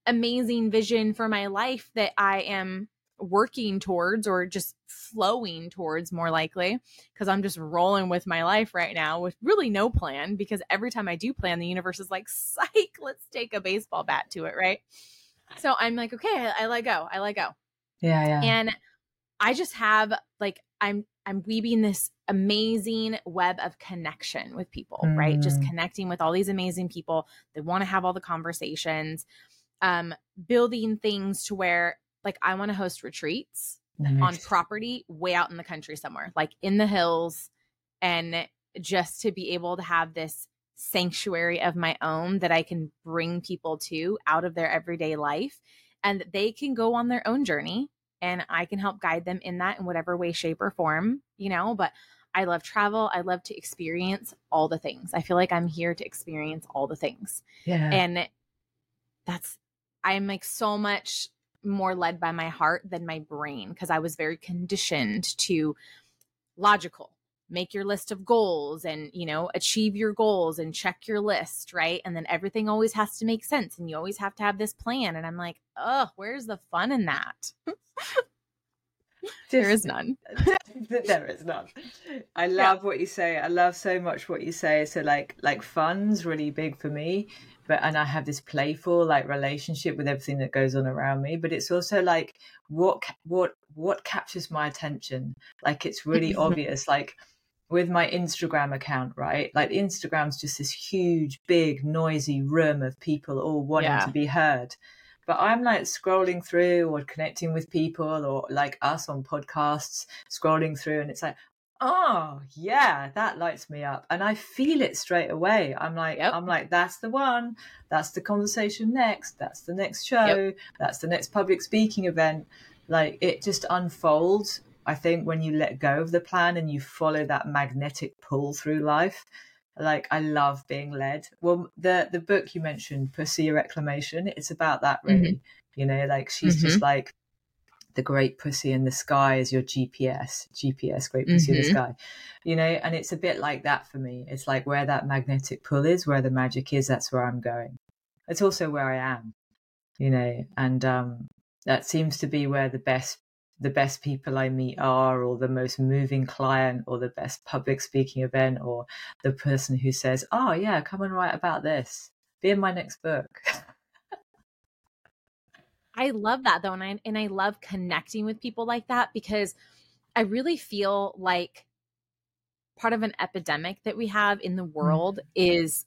amazing vision for my life that I am working towards, or just flowing towards, more likely, because I'm just rolling with my life right now with really no plan, because every time I do plan, the universe is like, psych, let's take a baseball bat to it. Right. So I'm like, okay, I let go. Yeah. And I just have like, I'm weaving this amazing web of connection with people, right? Just connecting with all these amazing people that want to have all the conversations, building things to where, like, I want to host retreats on property way out in the country somewhere, like in the hills, and just to be able to have this sanctuary of my own that I can bring people to out of their everyday life, and that they can go on their own journey. And I can help guide them in that in whatever way, shape, or form, you know. But I love travel. I love to experience all the things. I feel like I'm here to experience all the things. Yeah. And I'm like so much more led by my heart than my brain, because I was very conditioned to logical. Make your list of goals and, you know, achieve your goals and check your list, right? And then everything always has to make sense, and you always have to have this plan. And I'm like, oh, where's the fun in that? There is none. There is none. I love what you say. I love so much what you say. So like fun's really big for me, and I have this playful like relationship with everything that goes on around me. But it's also like what captures my attention. Like, it's really obvious. Like, with my Instagram account, right? Like, Instagram's just this huge, big, noisy room of people all wanting to be heard. But I'm like scrolling through, or connecting with people, or like us on podcasts, scrolling through, and it's like, oh yeah, that lights me up. And I feel it straight away. I'm like, that's the one, that's the conversation next, that's the next show, that's the next public speaking event. Like, it just unfolds. I think when you let go of the plan and you follow that magnetic pull through life, like, I love being led. Well, the book you mentioned, Pussy, a Reclamation, it's about that really, you know, like, she's just like, the great pussy in the sky is your GPS, great pussy in the sky, you know. And it's a bit like that for me. It's like, where that magnetic pull is, where the magic is, that's where I'm going. It's also where I am, you know, and that seems to be where the best people I meet are, or the most moving client, or the best public speaking event, or the person who says, oh yeah, come and write about this, be in my next book. I love that though. And I love connecting with people like that, because I really feel like part of an epidemic that we have in the world is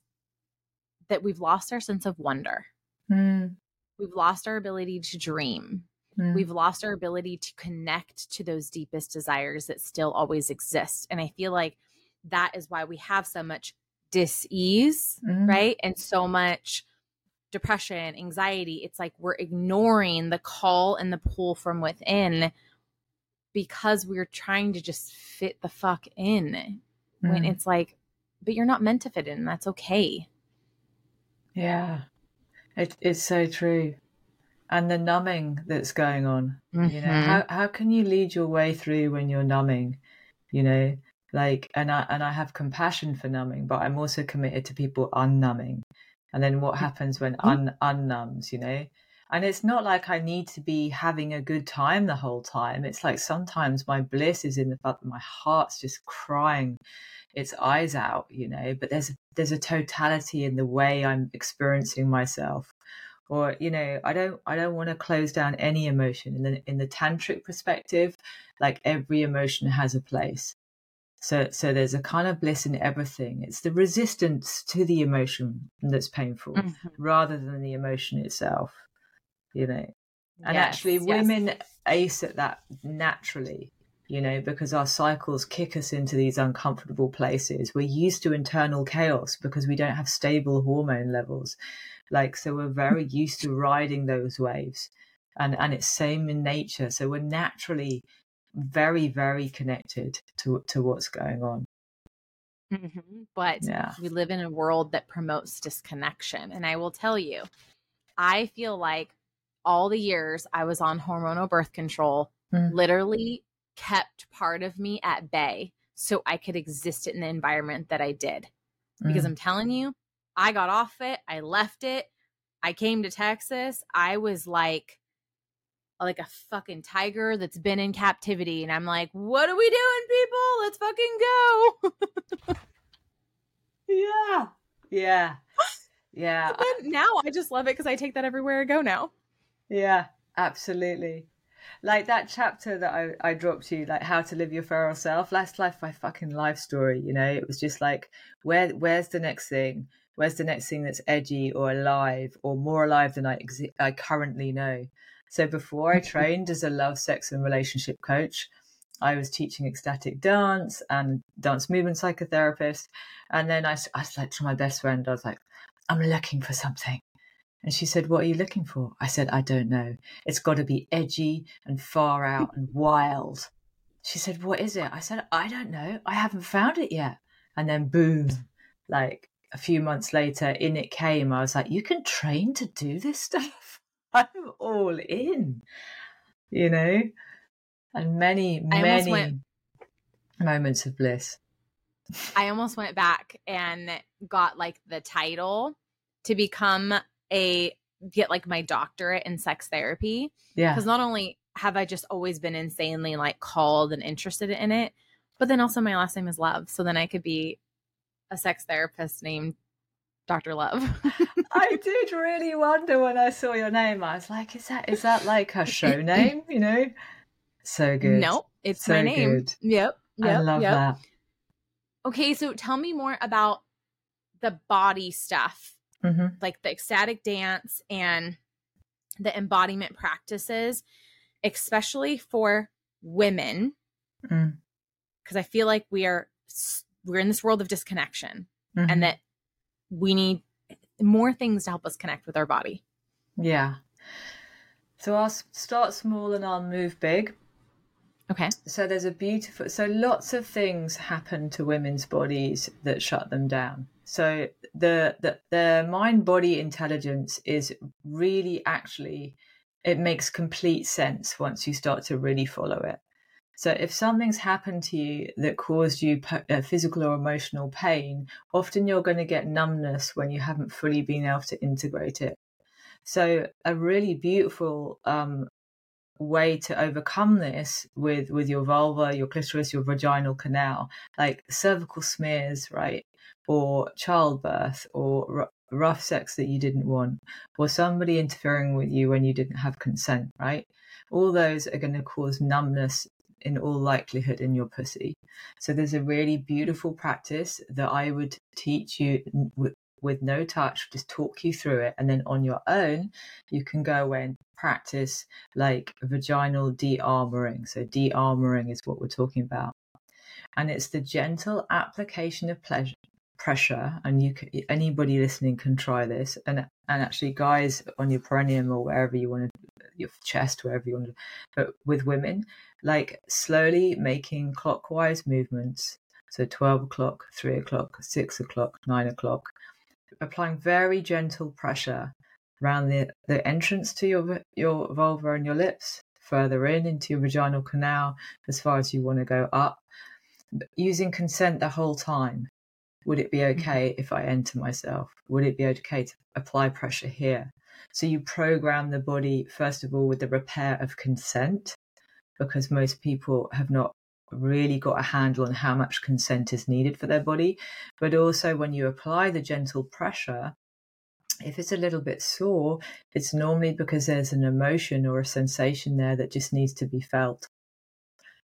that we've lost our sense of wonder. Mm. We've lost our ability to dream. Mm. We've lost our ability to connect to those deepest desires that still always exist. And I feel like that is why we have so much dis-ease, right? And so much depression, anxiety. It's like we're ignoring the call and the pull from within because we're trying to just fit the fuck in. When it's like, but you're not meant to fit in. That's okay. Yeah. It's so true. And the numbing that's going on, you know, how can you lead your way through when you're numbing, you know, like, and I have compassion for numbing, but I'm also committed to people unnumbing. And then what happens when unnumbs, you know, and it's not like I need to be having a good time the whole time. It's like sometimes my bliss is in the fact that my heart's just crying its eyes out, you know, but there's a totality in the way I'm experiencing myself. Or, you know, I don't want to close down any emotion. In the tantric perspective, like every emotion has a place. So there's a kind of bliss in everything. It's the resistance to the emotion that's painful rather than the emotion itself, you know. And women ace at that naturally, you know, because our cycles kick us into these uncomfortable places. We're used to internal chaos because we don't have stable hormone levels. Like, so we're very used to riding those waves, and it's same in nature. So we're naturally very, very connected to what's going on. But we live in a world that promotes disconnection. And I will tell you, I feel like all the years I was on hormonal birth control literally kept part of me at bay so I could exist in the environment that I did. Because I'm telling you, I got off it. I left it. I came to Texas. I was like a fucking tiger that's been in captivity. And I'm like, what are we doing, people? Let's fucking go. Yeah. But now I just love it because I take that everywhere I go now. Yeah, absolutely. Like that chapter that I dropped you, like how to live your feral self, last life, my fucking life story. You know, it was just like, where's the next thing? Where's the next thing that's edgy or alive or more alive than I currently know? So before I trained as a love, sex and relationship coach, I was teaching ecstatic dance and dance movement psychotherapist. And then I was like to my best friend, I was like, I'm looking for something. And she said, what are you looking for? I said, I don't know. It's got to be edgy and far out and wild. She said, what is it? I said, I don't know. I haven't found it yet. And then boom, like a few months later, in it came. I was like, you can train to do this stuff. I'm all in, you know, and many, many moments of bliss. I almost went back and got like the title to become get like my doctorate in sex therapy. Yeah. Because not only have I just always been insanely like called and interested in it, but then also my last name is Love. So then I could be a sex therapist named Dr. Love. I did really wonder when I saw your name. I was like, is that like her show name? You know? So good. Nope. It's so my name. Good. Yep. I love that. Okay. So tell me more about the body stuff, like the ecstatic dance and the embodiment practices, especially for women. Cause I feel like we're in this world of disconnection and that we need more things to help us connect with our body. Yeah. So I'll start small and I'll move big. Okay. So there's so lots of things happen to women's bodies that shut them down. So the mind-body intelligence is really actually, it makes complete sense once you start to really follow it. So if something's happened to you that caused you physical or emotional pain, often you're going to get numbness when you haven't fully been able to integrate it. So a really beautiful way to overcome this with your vulva, your clitoris, your vaginal canal, like cervical smears, right? Or childbirth or rough sex that you didn't want, or somebody interfering with you when you didn't have consent, right? All those are going to cause numbness in all likelihood in your pussy. So there's a really beautiful practice that I would teach you with no touch, just talk you through it. And then on your own, you can go away and practice like vaginal de-armoring. So de-armoring is what we're talking about. And it's the gentle application of pressure. And you can, anybody listening can try this. And actually, guys, on your perineum or wherever you want to, your chest, wherever you want to, but with women, like slowly making clockwise movements. So 12 o'clock, 3 o'clock, 6 o'clock, 9 o'clock, applying very gentle pressure around the entrance to your vulva and your lips, further in into your vaginal canal, as far as you want to go up, using consent the whole time. Would it be okay if I enter myself? Would it be okay to apply pressure here? So you program the body, first of all, with the repair of consent, because most people have not really got a handle on how much consent is needed for their body. But also when you apply the gentle pressure, if it's a little bit sore, it's normally because there's an emotion or a sensation there that just needs to be felt.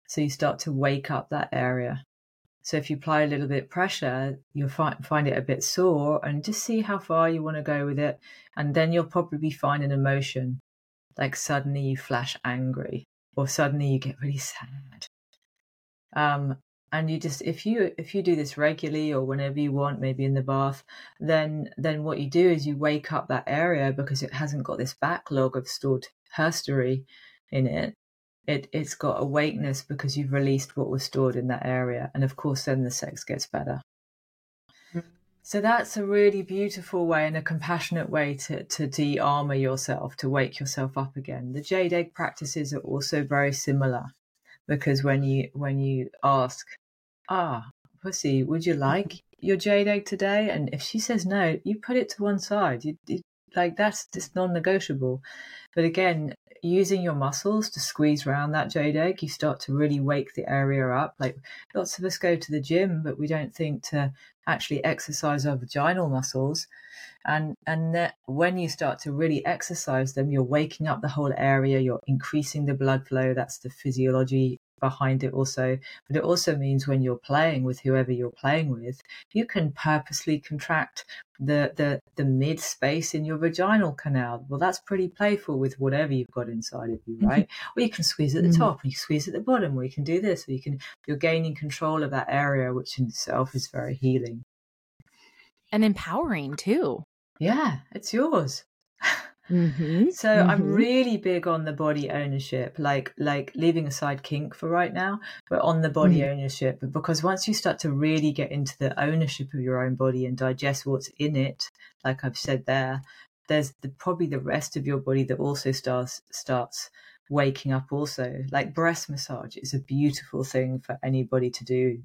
So you start to wake up that area. So if you apply a little bit of pressure, you'll find it a bit sore, and just see how far you want to go with it. And then you'll probably find an emotion, like suddenly you flash angry, or suddenly you get really sad. And you just, if you do this regularly or whenever you want, maybe in the bath, then what you do is you wake up that area, because it hasn't got this backlog of stored herstory in it. It's got awakeness because you've released what was stored in that area. And of course, then the sex gets better. Mm-hmm. So that's a really beautiful way and a compassionate way to de-armor yourself, to wake yourself up again. The jade egg practices are also very similar, because when you ask, Pussy, would you like your jade egg today? And if she says no, you put it to one side. You like, that's just non-negotiable. But again, using your muscles to squeeze around that jade egg, you start to really wake the area up. Like, lots of us go to the gym, but we don't think to actually exercise our vaginal muscles. And when you start to really exercise them, you're waking up the whole area, you're increasing the blood flow. That's the physiology behind it also. But it also means when you're playing with whoever you're playing with, you can purposely contract the mid space in your vaginal canal. Well, that's pretty playful with whatever you've got inside of you, right? Or you can squeeze at the top, or you squeeze at the bottom, or you can do this, or you're gaining control of that area, which in itself is very healing and empowering too. Yeah, it's yours. I'm really big on the body ownership, like leaving aside kink for right now, but on the body ownership, because once you start to really get into the ownership of your own body and digest what's in it, like I've said there's probably the rest of your body that also starts waking up also. Like breast massage is a beautiful thing for anybody to do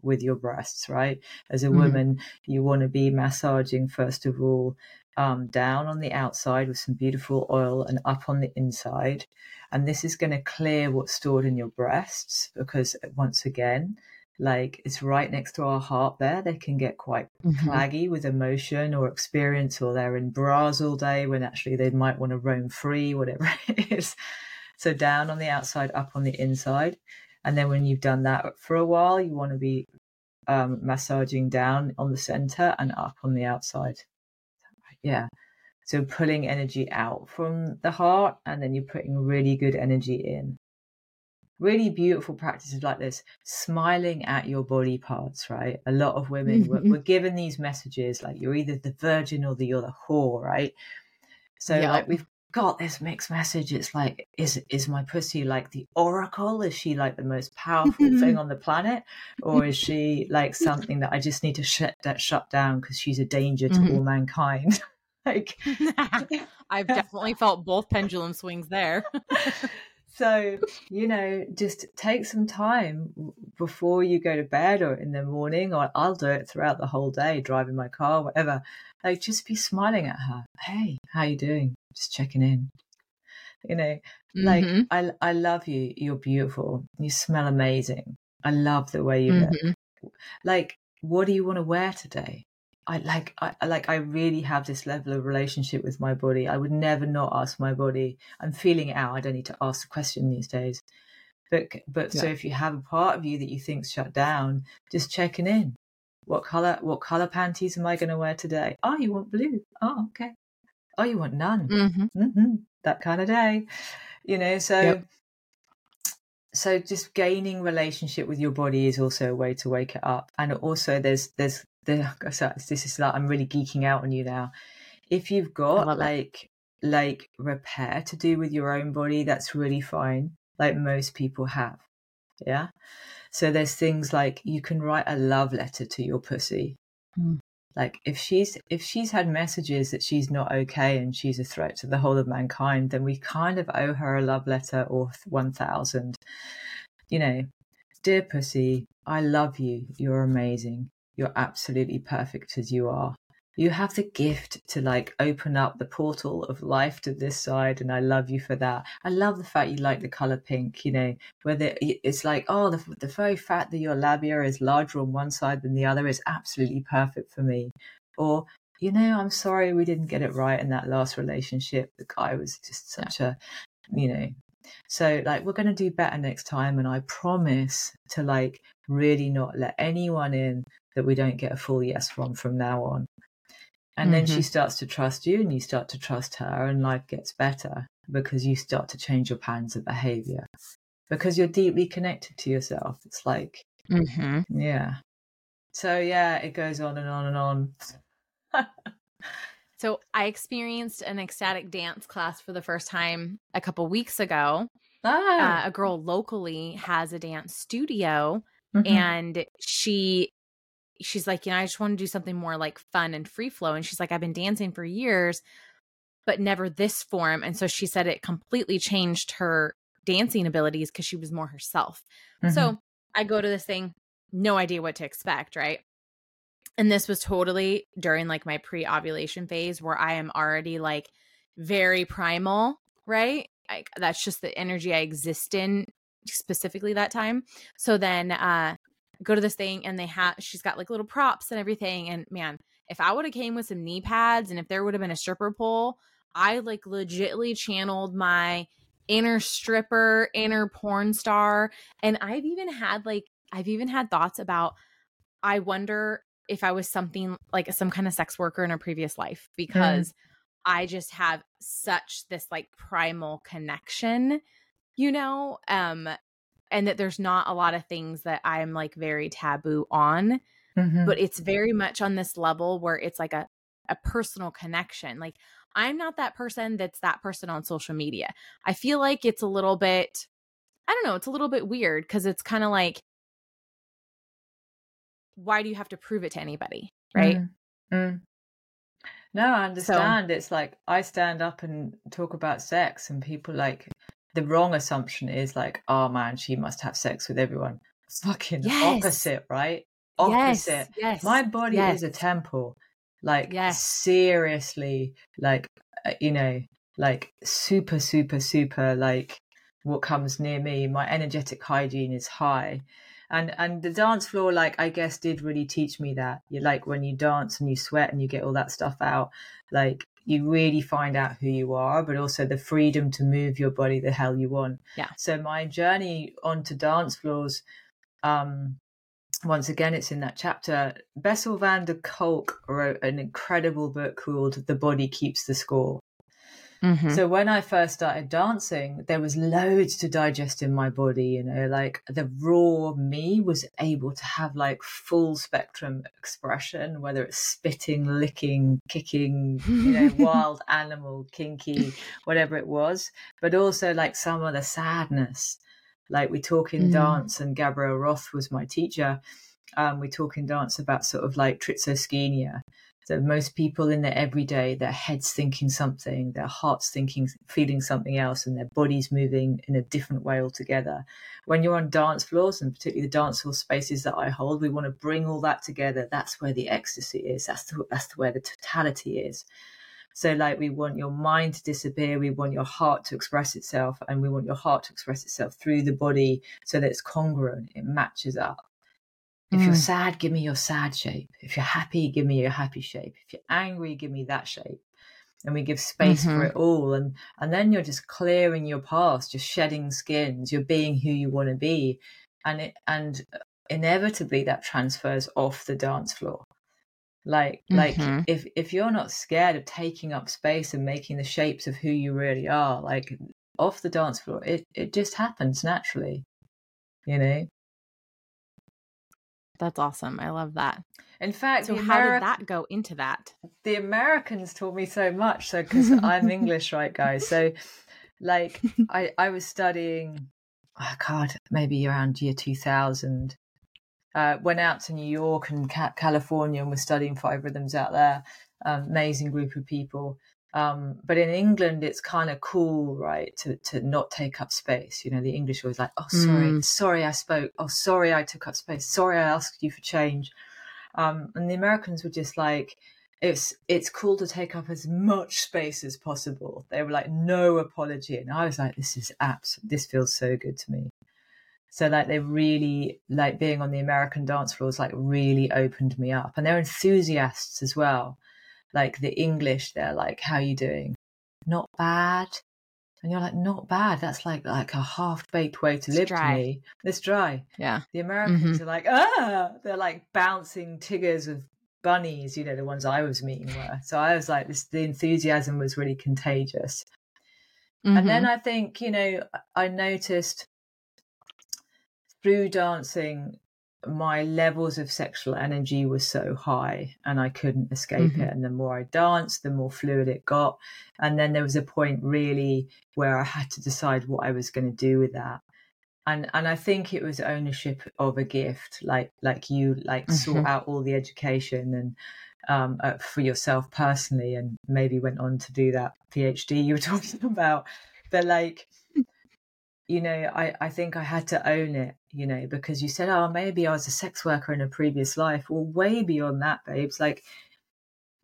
with your breasts, right? As a woman, you want to be massaging, first of all, down on the outside with some beautiful oil and up on the inside. And this is going to clear what's stored in your breasts, because once again, like, it's right next to our heart there. They can get quite claggy with emotion or experience, or they're in bras all day when actually they might want to roam free, whatever it is. So down on the outside, up on the inside. And then when you've done that for a while, you want to be massaging down on the center and up on the outside. Yeah. So pulling energy out from the heart, and then you're putting really good energy in. Really beautiful practices like this, smiling at your body parts, right? A lot of women were given these messages, like, you're either the virgin or you're the whore, right? So like, we've got this mixed message. It's like, is my pussy like the oracle? Is she like the most powerful thing on the planet, or is she like something that I just need to shut down because she's a danger to all mankind? Like, I've definitely felt both pendulum swings there. So, you know, just take some time before you go to bed or in the morning, or I'll do it throughout the whole day, driving my car, whatever. Like, just be smiling at her. Hey, how you doing? Just checking in, you know, like, I love you. You're beautiful. You smell amazing. I love the way you look. Like, what do you want to wear today? I really have this level of relationship with my body. I would never not ask my body. I'm feeling it out. I don't need to ask the question these days. But so if you have a part of you that you think's shut down, just checking in. What color panties am I going to wear today? Oh, you want blue? Oh, okay. Oh, you want none? Mm-hmm. Mm-hmm. That kind of day, you know. So, yep. So just gaining relationship with your body is also a way to wake it up. And also, this is like, I'm really geeking out on you now. If you've got like repair to do with your own body, that's really fine. Like most people have, yeah. So there's things like you can write a love letter to your pussy. Mm. Like if she's had messages that she's not okay and she's a threat to the whole of mankind, then we kind of owe her a love letter or 1,000. You know, dear pussy, I love you. You're amazing. You're absolutely perfect as you are. You have the gift to like open up the portal of life to this side, and I love you for that. I love the fact you like the color pink, you know, whether it's like, oh, the very fact that your labia is larger on one side than the other is absolutely perfect for me. Or, you know, I'm sorry we didn't get it right in that last relationship. The guy was just such a, you know. So like, we're going to do better next time, and I promise to like really not let anyone in that we don't get a full yes from now on. And then she starts to trust you, and you start to trust her, and life gets better because you start to change your patterns of behavior because you're deeply connected to yourself. It's like, yeah. So, yeah, it goes on and on and on. So I experienced an ecstatic dance class for the first time a couple weeks ago. Ah. A girl locally has a dance studio, and she's like, you know, I just want to do something more like fun and free flow. And she's like, I've been dancing for years, but never this form. And so she said it completely changed her dancing abilities because she was more herself. Mm-hmm. So I go to this thing, no idea what to expect, right? And this was totally during like my pre-ovulation phase where I am already like very primal, right? That's just the energy I exist in specifically that time. So then, go to this thing and she's got like little props and everything. And man, if I would have came with some knee pads and if there would have been a stripper pole, I like legitly channeled my inner stripper, inner porn star. And I've even had thoughts about, I wonder if I was something like some kind of sex worker in a previous life, because I just have such this like primal connection, you know, and that there's not a lot of things that I'm like very taboo on, but it's very much on this level where it's like a personal connection. Like I'm not that person that's that person on social media. I feel like it's a little bit, I don't know, it's a little bit weird because it's kind of like, why do you have to prove it to anybody? Right. Mm-hmm. No, I understand. So, it's like I stand up and talk about sex and people like, the wrong assumption is like, oh man, she must have sex with everyone. Fucking opposite, right? Opposite. Yes. My body is a temple. Like seriously, like, you know, like super, super, super, like what comes near me, my energetic hygiene is high. And the dance floor, like, I guess did really teach me that. You like when you dance and you sweat and you get all that stuff out, like, you really find out who you are, but also the freedom to move your body the hell you want. Yeah. So my journey onto dance floors, once again, it's in that chapter. Bessel van der Kolk wrote an incredible book called The Body Keeps the Score. Mm-hmm. So when I first started dancing, there was loads to digest in my body, you know, like the raw me was able to have like full spectrum expression, whether it's spitting, licking, kicking, you know, wild animal, kinky, whatever it was, but also like some of the sadness. Like we talk in dance, and Gabrielle Roth was my teacher. We talk in dance about sort of like tritzoskenia. So most people in their everyday, their head's thinking something, their heart's thinking, feeling something else, and their body's moving in a different way altogether. When you're on dance floors, and particularly the dance floor spaces that I hold, we want to bring all that together. That's where the ecstasy is. That's where the totality is. So like we want your mind to disappear. We want your heart to express itself, and we want your heart to express itself through the body so that it's congruent. It matches up. If you're sad, give me your sad shape. If you're happy, give me your happy shape. If you're angry, give me that shape. And we give space for it all. And then you're just clearing your past, you're shedding skins, you're being who you want to be. And inevitably that transfers off the dance floor. Like if you're not scared of taking up space and making the shapes of who you really are, like off the dance floor, it just happens naturally, you know? That's awesome. I love that. In fact, so how did that go into that? The Americans taught me so much. So, because I'm English, right, guys? So like I was studying, oh God, maybe around year 2000, went out to New York and California and was studying Five Rhythms out there. Amazing group of people. But in England, it's kind of cool, right, to not take up space. You know, the English always like, oh, sorry I spoke. Oh, sorry I took up space. Sorry I asked you for change. And the Americans were just like, it's cool to take up as much space as possible. They were like, no apology. And I was like, this feels so good to me. So like they really, like being on the American dance floors, like really opened me up. And they're enthusiasts as well. Like the English, they're like, how are you doing? Not bad. And you're like, not bad. That's like a half-baked way to live to me. It's dry. Yeah. The Americans are like, ah, they're like bouncing tigers with bunnies, you know, the ones I was meeting were. So I was like, the enthusiasm was really contagious. Mm-hmm. And then I think, you know, I noticed through dancing, my levels of sexual energy were so high and I couldn't escape it. And the more I danced, the more fluid it got. And then there was a point really where I had to decide what I was going to do with that. And I think it was ownership of a gift, like you sought out all the education and for yourself personally, and maybe went on to do that PhD you were talking about. But like, you know, I think I had to own it, you know, because you said, oh, maybe I was a sex worker in a previous life. Well, way beyond that, babes. Like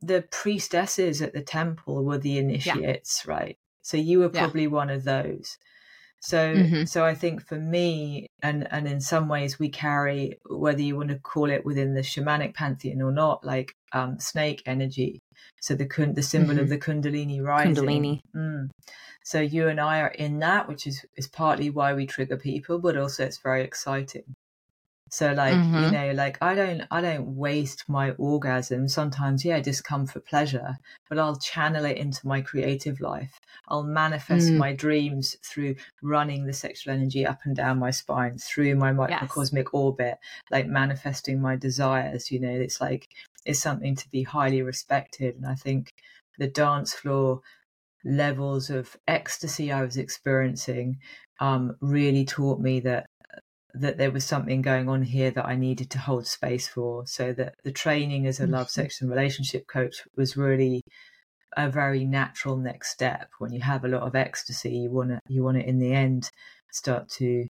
the priestesses at the temple were the initiates, right? So you were probably one of those. So so I think for me, and in some ways we carry, whether you want to call it within the shamanic pantheon or not, like snake energy. So the symbol of the Kundalini rising. So you and I are in that, which is partly why we trigger people, but also it's very exciting. So like, you know, like I don't waste my orgasm. Sometimes, yeah, just come for pleasure, but I'll channel it into my creative life. I'll manifest my dreams through running the sexual energy up and down my spine, through my microcosmic orbit, like manifesting my desires, you know. It's like, it's something to be highly respected. And I think the dance floor levels of ecstasy I was experiencing really taught me that there was something going on here that I needed to hold space for. So that the training as a love, sex and relationship coach was really a very natural next step. When you have a lot of ecstasy, you want to in the end start to,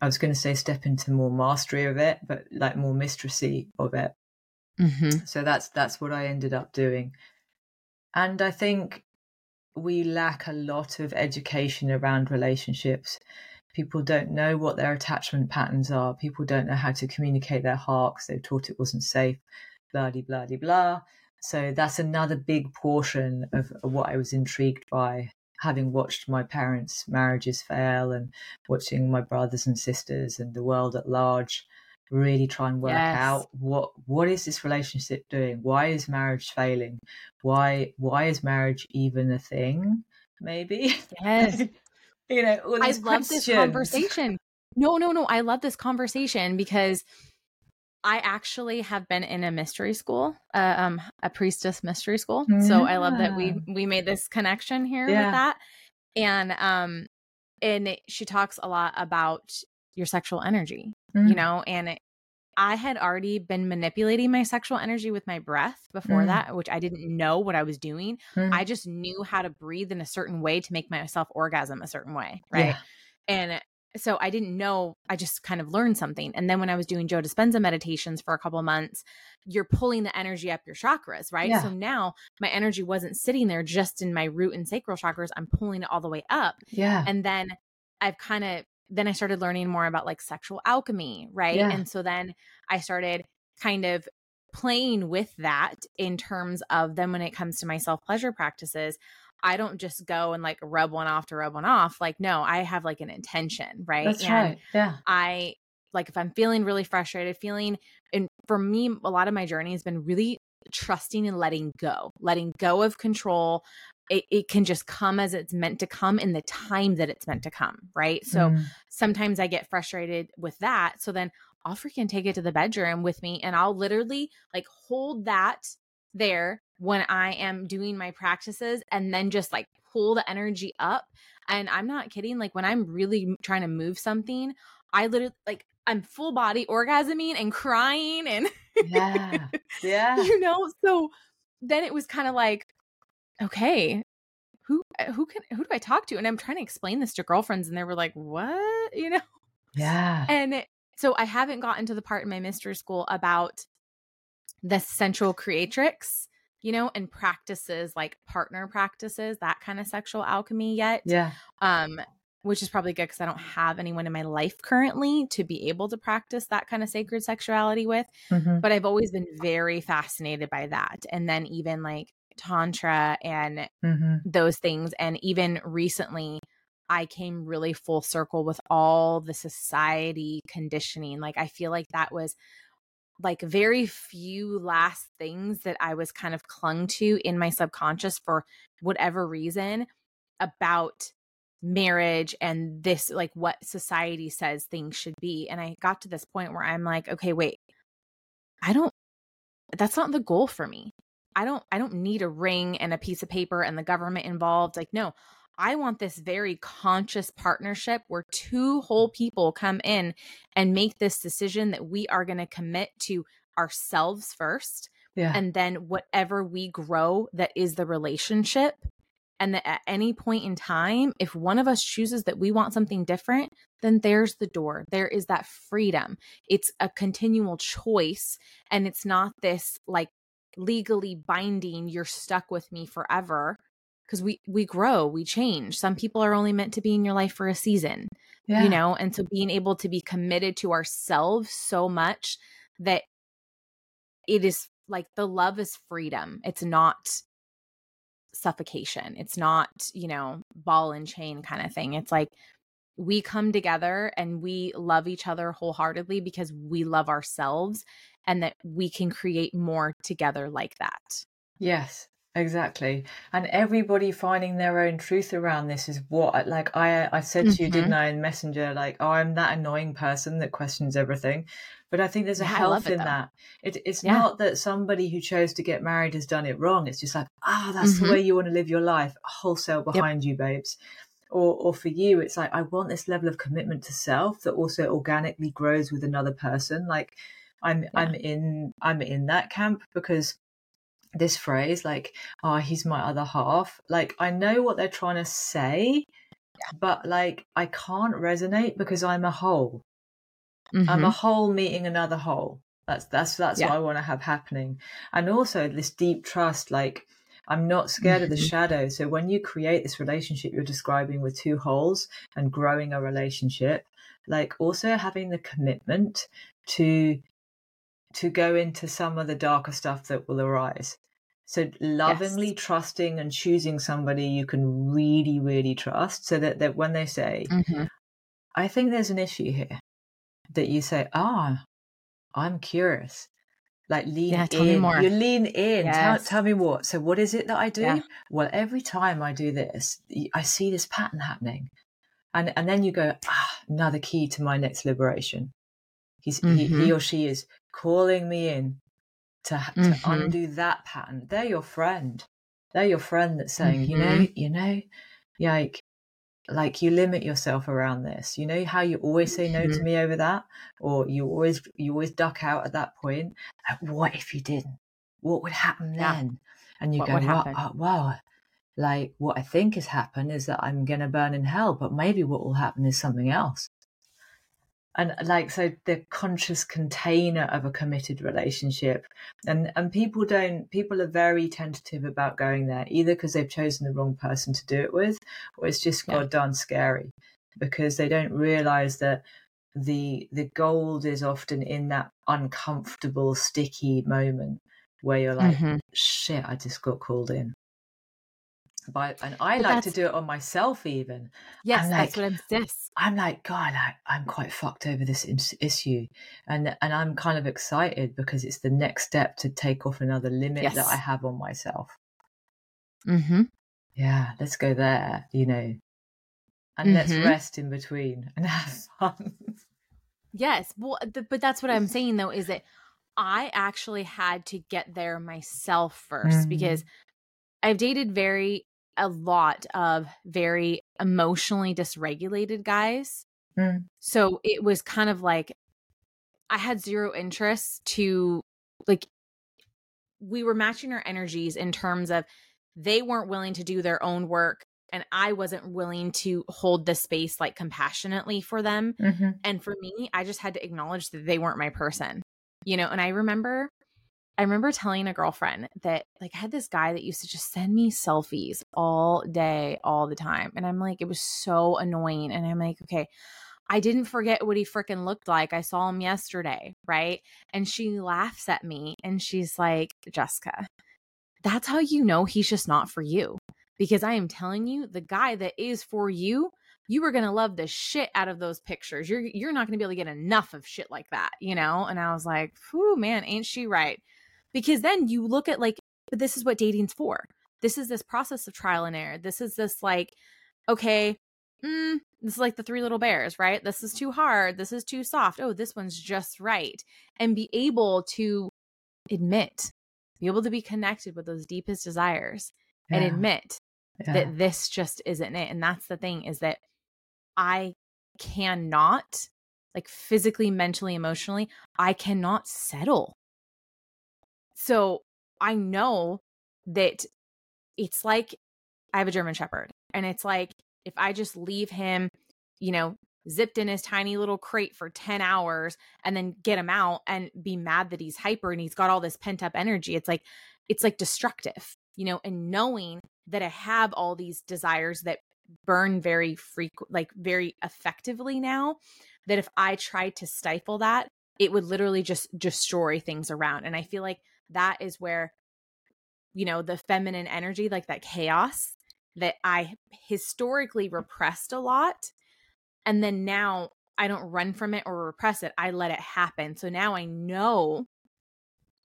I was going to say step into more mastery of it, but like more mistressy of it. So that's what I ended up doing. And I think we lack a lot of education around relationships. People don't know what their attachment patterns are. People don't know how to communicate their heart because they were taught it wasn't safe, blah, de, blah, de, blah. So that's another big portion of what I was intrigued by, having watched my parents' marriages fail and watching my brothers and sisters and the world at large really try and work out what is this relationship doing? Why is marriage failing? Why is marriage even a thing? Maybe. Yes. You know, all these questions. This conversation. No. I love this conversation because I actually have been in a mystery school, a priestess mystery school. Yeah. So I love that we made this connection here with that. And she talks a lot about your sexual energy, you know, and I had already been manipulating my sexual energy with my breath before that, which I didn't know what I was doing. I just knew how to breathe in a certain way to make myself orgasm a certain way. Right. Yeah. And so I didn't know, I just kind of learned something. And then when I was doing Joe Dispenza meditations for a couple of months, you're pulling the energy up your chakras, right? Yeah. So now my energy wasn't sitting there just in my root and sacral chakras. I'm pulling it all the way up. Yeah. And then then I started learning more about like sexual alchemy, right? Yeah. And so then I started kind of playing with that in terms of then when it comes to my self-pleasure practices, I don't just go and like rub one off to rub one off. Like, no, I have like an intention, right? That's right. Yeah. I like if I'm feeling really frustrated, and for me, a lot of my journey has been really trusting and letting go of control. It can just come as it's meant to come in the time that it's meant to come. Right. So sometimes I get frustrated with that. So then I'll freaking take it to the bedroom with me and I'll literally like hold that there when I am doing my practices and then just like pull the energy up. And I'm not kidding. Like when I'm really trying to move something, I literally like I'm full body orgasming and crying and yeah, you know? So then it was kind of like, okay, who do I talk to? And I'm trying to explain this to girlfriends and they were like, what, you know? Yeah. And so I haven't gotten to the part in my mystery school about the sensual creatrix, you know, and practices like partner practices, that kind of sexual alchemy yet. Yeah. Which is probably good because I don't have anyone in my life currently to be able to practice that kind of sacred sexuality with. Mm-hmm. But I've always been very fascinated by that. And then even like Tantra and those things. And even recently, I came really full circle with all the society conditioning. Like, I feel like that was like very few last things that I was kind of clung to in my subconscious for whatever reason about marriage and this, like what society says things should be. And I got to this point where I'm like, okay, wait, that's not the goal for me. I don't need a ring and a piece of paper and the government involved. Like, no, I want this very conscious partnership where two whole people come in and make this decision that we are going to commit to ourselves first. Yeah. And then whatever we grow, that is the relationship. And that at any point in time, if one of us chooses that we want something different, then there's the door. There is that freedom. It's a continual choice. And it's not this like legally binding, you're stuck with me forever. Because we grow, we change. Some people are only meant to be in your life for a season, you know? And so being able to be committed to ourselves so much that it is like the love is freedom. It's not suffocation. It's not, you know, ball and chain kind of thing. It's like we come together and we love each other wholeheartedly because we love ourselves and that we can create more together like that. Yes, exactly. And everybody finding their own truth around this is what, like I said to you, didn't I, in Messenger, like, oh, I'm that annoying person that questions everything. But I think there's a health in that. It's not that somebody who chose to get married has done it wrong. It's just like, that's the way you want to live your life. Wholesale behind you, babes. Or for you, it's like, I want this level of commitment to self that also organically grows with another person. Like I'm in that camp because this phrase like, oh, he's my other half. Like, I know what they're trying to say, but like, I can't resonate because I'm a whole. I'm a whole meeting another whole. That's what I want to have happening. And also this deep trust, like I'm not scared of the shadow. So when you create this relationship you're describing with two wholes and growing a relationship, like also having the commitment to go into some of the darker stuff that will arise. So lovingly trusting and choosing somebody you can really, really trust so that when they say, I think there's an issue here, that you say, I'm curious. Like lean in. Tell me more. You lean in. Yes. Tell me what. So what is it that I do? Yeah. Well, every time I do this, I see this pattern happening. And then you go, another key to my next liberation. He or she is calling me in to undo that pattern. They're your friend. They're your friend that's saying, you know, like you limit yourself around this, you know, how you always say no to me over that, or you always duck out at that point. Like, what if you didn't? What would happen then? And you go, wow, like what I think has happened is that I'm going to burn in hell, but maybe what will happen is something else. And like, so the conscious container of a committed relationship, and people are very tentative about going there, either because they've chosen the wrong person to do it with, or it's just goddamn scary because they don't realize that the gold is often in that uncomfortable, sticky moment where you're like, shit, I just got called in. by, and I like to do it on myself even. Yes, that's what I'm saying. I'm like, God, I'm quite fucked over this issue, and I'm kind of excited because it's the next step to take off another limit that I have on myself. Mm-hmm. Yeah, let's go there, you know, and let's rest in between and have fun. Yes, well, but that's what I'm saying though, is that I actually had to get there myself first, because I've dated a lot of very emotionally dysregulated guys. Mm. So it was kind of like I had zero interest to, like, we were matching our energies in terms of they weren't willing to do their own work. And I wasn't willing to hold the space like compassionately for them. Mm-hmm. And for me, I just had to acknowledge that they weren't my person, you know? And I remember telling a girlfriend that, like, I had this guy that used to just send me selfies all day, all the time. And I'm like, it was so annoying. And I'm like, okay, I didn't forget what he freaking looked like. I saw him yesterday. Right. And she laughs at me and she's like, Jessica, that's how you know he's just not for you. Because I am telling you, the guy that is for you, you are going to love the shit out of those pictures. You're not going to be able to get enough of shit like that, you know? And I was like, whew, man, ain't she right? Because then you look at, like, but this is what dating's for. This is this process of trial and error. This is this, like, okay, this is like the Three Little Bears, right? This is too hard. This is too soft. Oh, this one's just right. And be able to admit, be able to be connected with those deepest desires and admit that this just isn't it. And that's the thing, is that I cannot, like, physically, mentally, emotionally, I cannot settle. So I know that it's like, I have a German Shepherd, and it's like, if I just leave him, you know, zipped in his tiny little crate for 10 hours and then get him out and be mad that he's hyper and he's got all this pent up energy, it's like destructive, you know, and knowing that I have all these desires that burn very frequent, like very effectively now, that if I tried to stifle that, it would literally just destroy things around. And I feel like that is where, you know, the feminine energy, like that chaos that I historically repressed a lot. And then now I don't run from it or repress it. I let it happen. So now I know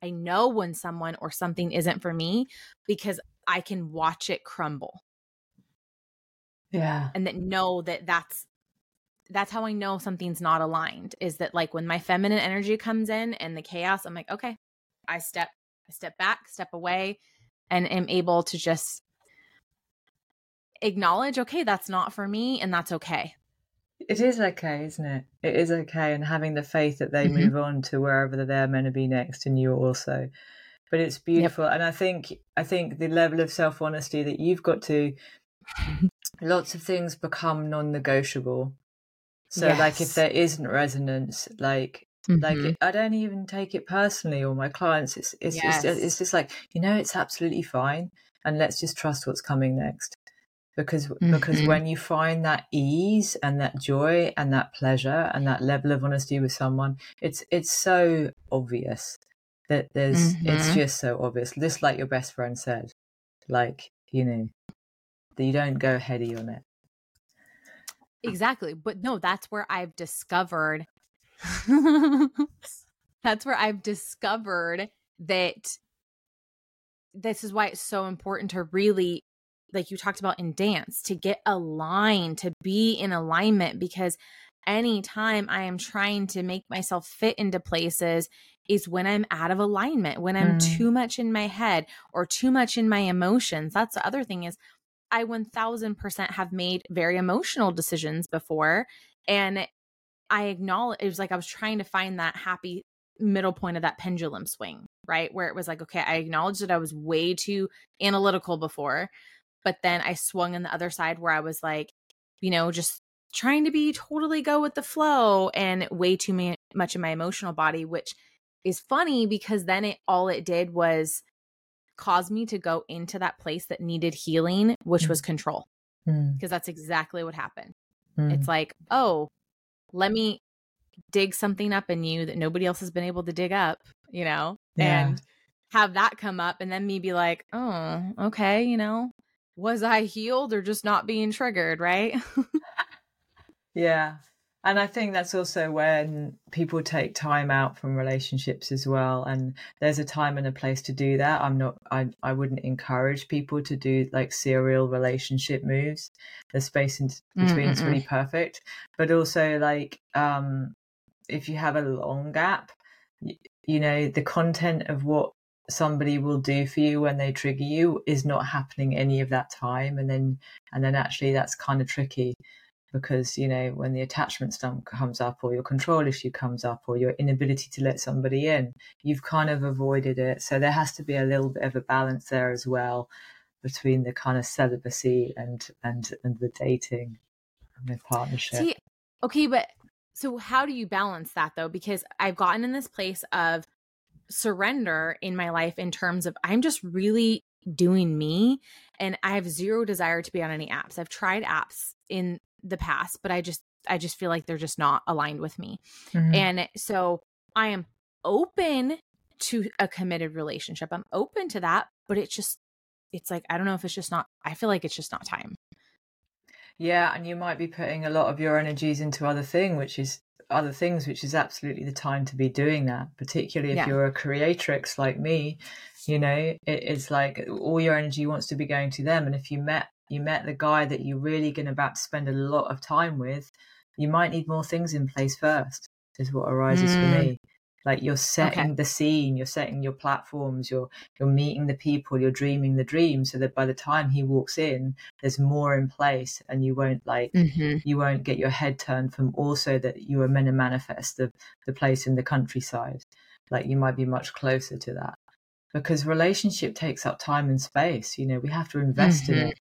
when someone or something isn't for me, because I can watch it crumble. Yeah. And that know that that's how I know something's not aligned, is that, like, when my feminine energy comes in and the chaos, I'm like, okay, I step back, step away, and am able to just acknowledge, okay, that's not for me. And that's okay. It is okay, isn't it? It is okay. And having the faith that they move on to wherever they're meant to be next, and you also. But it's beautiful. Yep. And I think the level of self-honesty that you've got to, lots of things become non-negotiable. So like, if there isn't resonance, like I don't even take it personally, or my clients, it's just like, you know, it's absolutely fine. And let's just trust what's coming next. Because when you find that ease and that joy and that pleasure and that level of honesty with someone, it's so obvious that there's it's just so obvious. Just like your best friend said, like, you know, that you don't go heady on it. Exactly. But no, that's where I've discovered that this is why it's so important to really, like you talked about in dance, to get aligned, to be in alignment, because anytime I am trying to make myself fit into places is when I'm out of alignment, when I'm too much in my head or too much in my emotions. That's the other thing, is I 1000% have made very emotional decisions before. And I acknowledge, it was like, I was trying to find that happy middle point of that pendulum swing, right? Where it was like, okay, I acknowledged that I was way too analytical before. But then I swung on the other side where I was like, you know, just trying to be totally go with the flow and way too much in my emotional body, which is funny because then all it did was cause me to go into that place that needed healing, which was control. Because that's exactly what happened. It's like, oh, let me dig something up in you that nobody else has been able to dig up, you know, and have that come up, and then me be like, oh, okay, you know. was I healed or just not being triggered, right? Yeah. And I think that's also when people take time out from relationships as well. And there's a time and a place to do that. I wouldn't encourage people to do like serial relationship moves. The space in between is really perfect. But also like, if you have a long gap, you know, the content of what somebody will do for you when they trigger you is not happening any of that time. And then actually that's kind of tricky. Because, you know, when the attachment stuff comes up or your control issue comes up or your inability to let somebody in, you've kind of avoided it. So there has to be a little bit of a balance there as well between the kind of celibacy and the dating and the partnership. See, okay, but so how do you balance that, though? Because I've gotten in this place of surrender in my life in terms of I'm just really doing me and I have zero desire to be on any apps. I've tried apps in the past, but I just feel like they're just not aligned with me. Mm-hmm. And so I am open to a committed relationship. I'm open to that, but it's like, I don't know if it's just not, I feel like it's just not time. Yeah. And you might be putting a lot of your energies into other things, which is absolutely the time to be doing that, particularly if you're a creatrix like me, you know, it's like all your energy wants to be going to them. And if you met the guy that you're really going about to spend a lot of time with, you might need more things in place first, is what arises for me. Like you're setting the scene, you're setting your platforms, you're meeting the people, you're dreaming the dream, so that by the time he walks in, there's more in place, and you won't like you won't get your head turned from also that you are meant to manifest the place in the countryside. Like you might be much closer to that, because relationship takes up time and space. You know, we have to invest in it.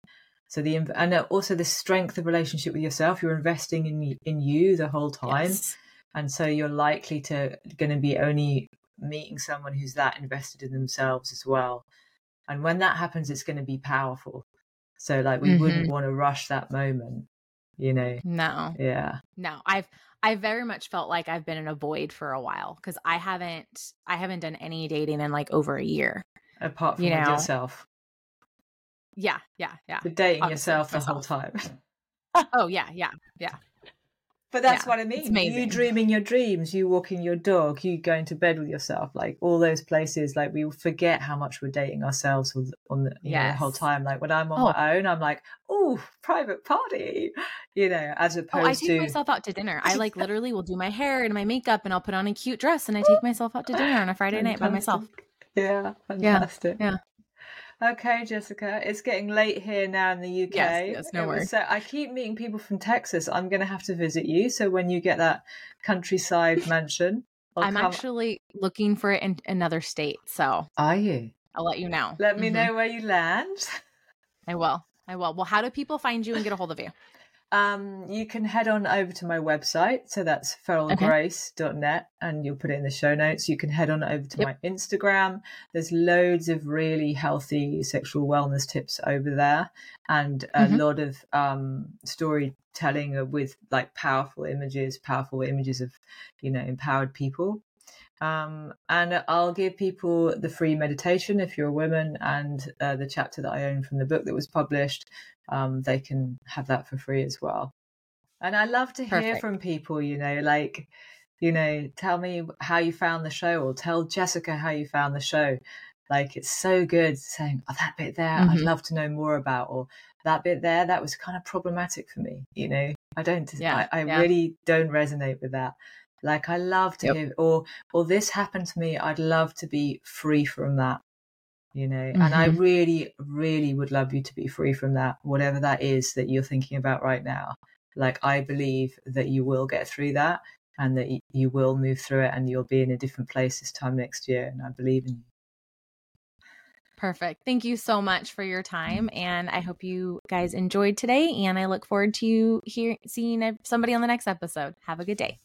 So and also the strength of relationship with yourself, you're investing in you the whole time. Yes. And so you're likely going to be only meeting someone who's that invested in themselves as well. And when that happens, it's going to be powerful. So like we wouldn't want to rush that moment, you know? No. Yeah. No, I very much felt like I've been in a void for a while because I haven't done any dating in like over a year. Apart from with yourself. Yeah. But dating yourself the whole time. Oh, yeah. But that's what I mean. You dreaming your dreams, you walking your dog, you going to bed with yourself, like all those places, like we forget how much we're dating ourselves on the, you know, the whole time. Like when I'm on my own, I'm like, oh, private party, you know, as opposed to. I take myself out to dinner. I like literally will do my hair and my makeup and I'll put on a cute dress and I take myself out to dinner on a Friday night by myself. Yeah, fantastic. Yeah. Okay, Jessica, it's getting late here now in the UK. Yes, no worries. So I keep meeting people from Texas. I'm going to have to visit you. So when you get that countryside mansion. I'm actually looking for it in another state. So are you? I'll let you know. Let me know where you land. I will. Well, how do people find you and get a hold of you? You can head on over to my website. So that's feral.grace.net and you'll put it in the show notes. You can head on over to my Instagram. There's loads of really healthy sexual wellness tips over there and a lot of storytelling with like powerful images of, you know, empowered people. And I'll give people the free meditation if you're a woman and the chapter that I own from the book that was published. They can have that for free as well. And I love to hear from people, you know, like, you know, tell me how you found the show or tell Jessica how you found the show. Like, it's so good saying, oh, that bit there, I'd love to know more about, or that bit there, that was kind of problematic for me. You know, I really don't resonate with that. Like I love to hear, or this happened to me. I'd love to be free from that, you know, and I really, really would love you to be free from that, whatever that is that you're thinking about right now. Like, I believe that you will get through that and that you will move through it and you'll be in a different place this time next year. And I believe in you. Perfect. Thank you so much for your time. And I hope you guys enjoyed today. And I look forward to seeing somebody on the next episode. Have a good day.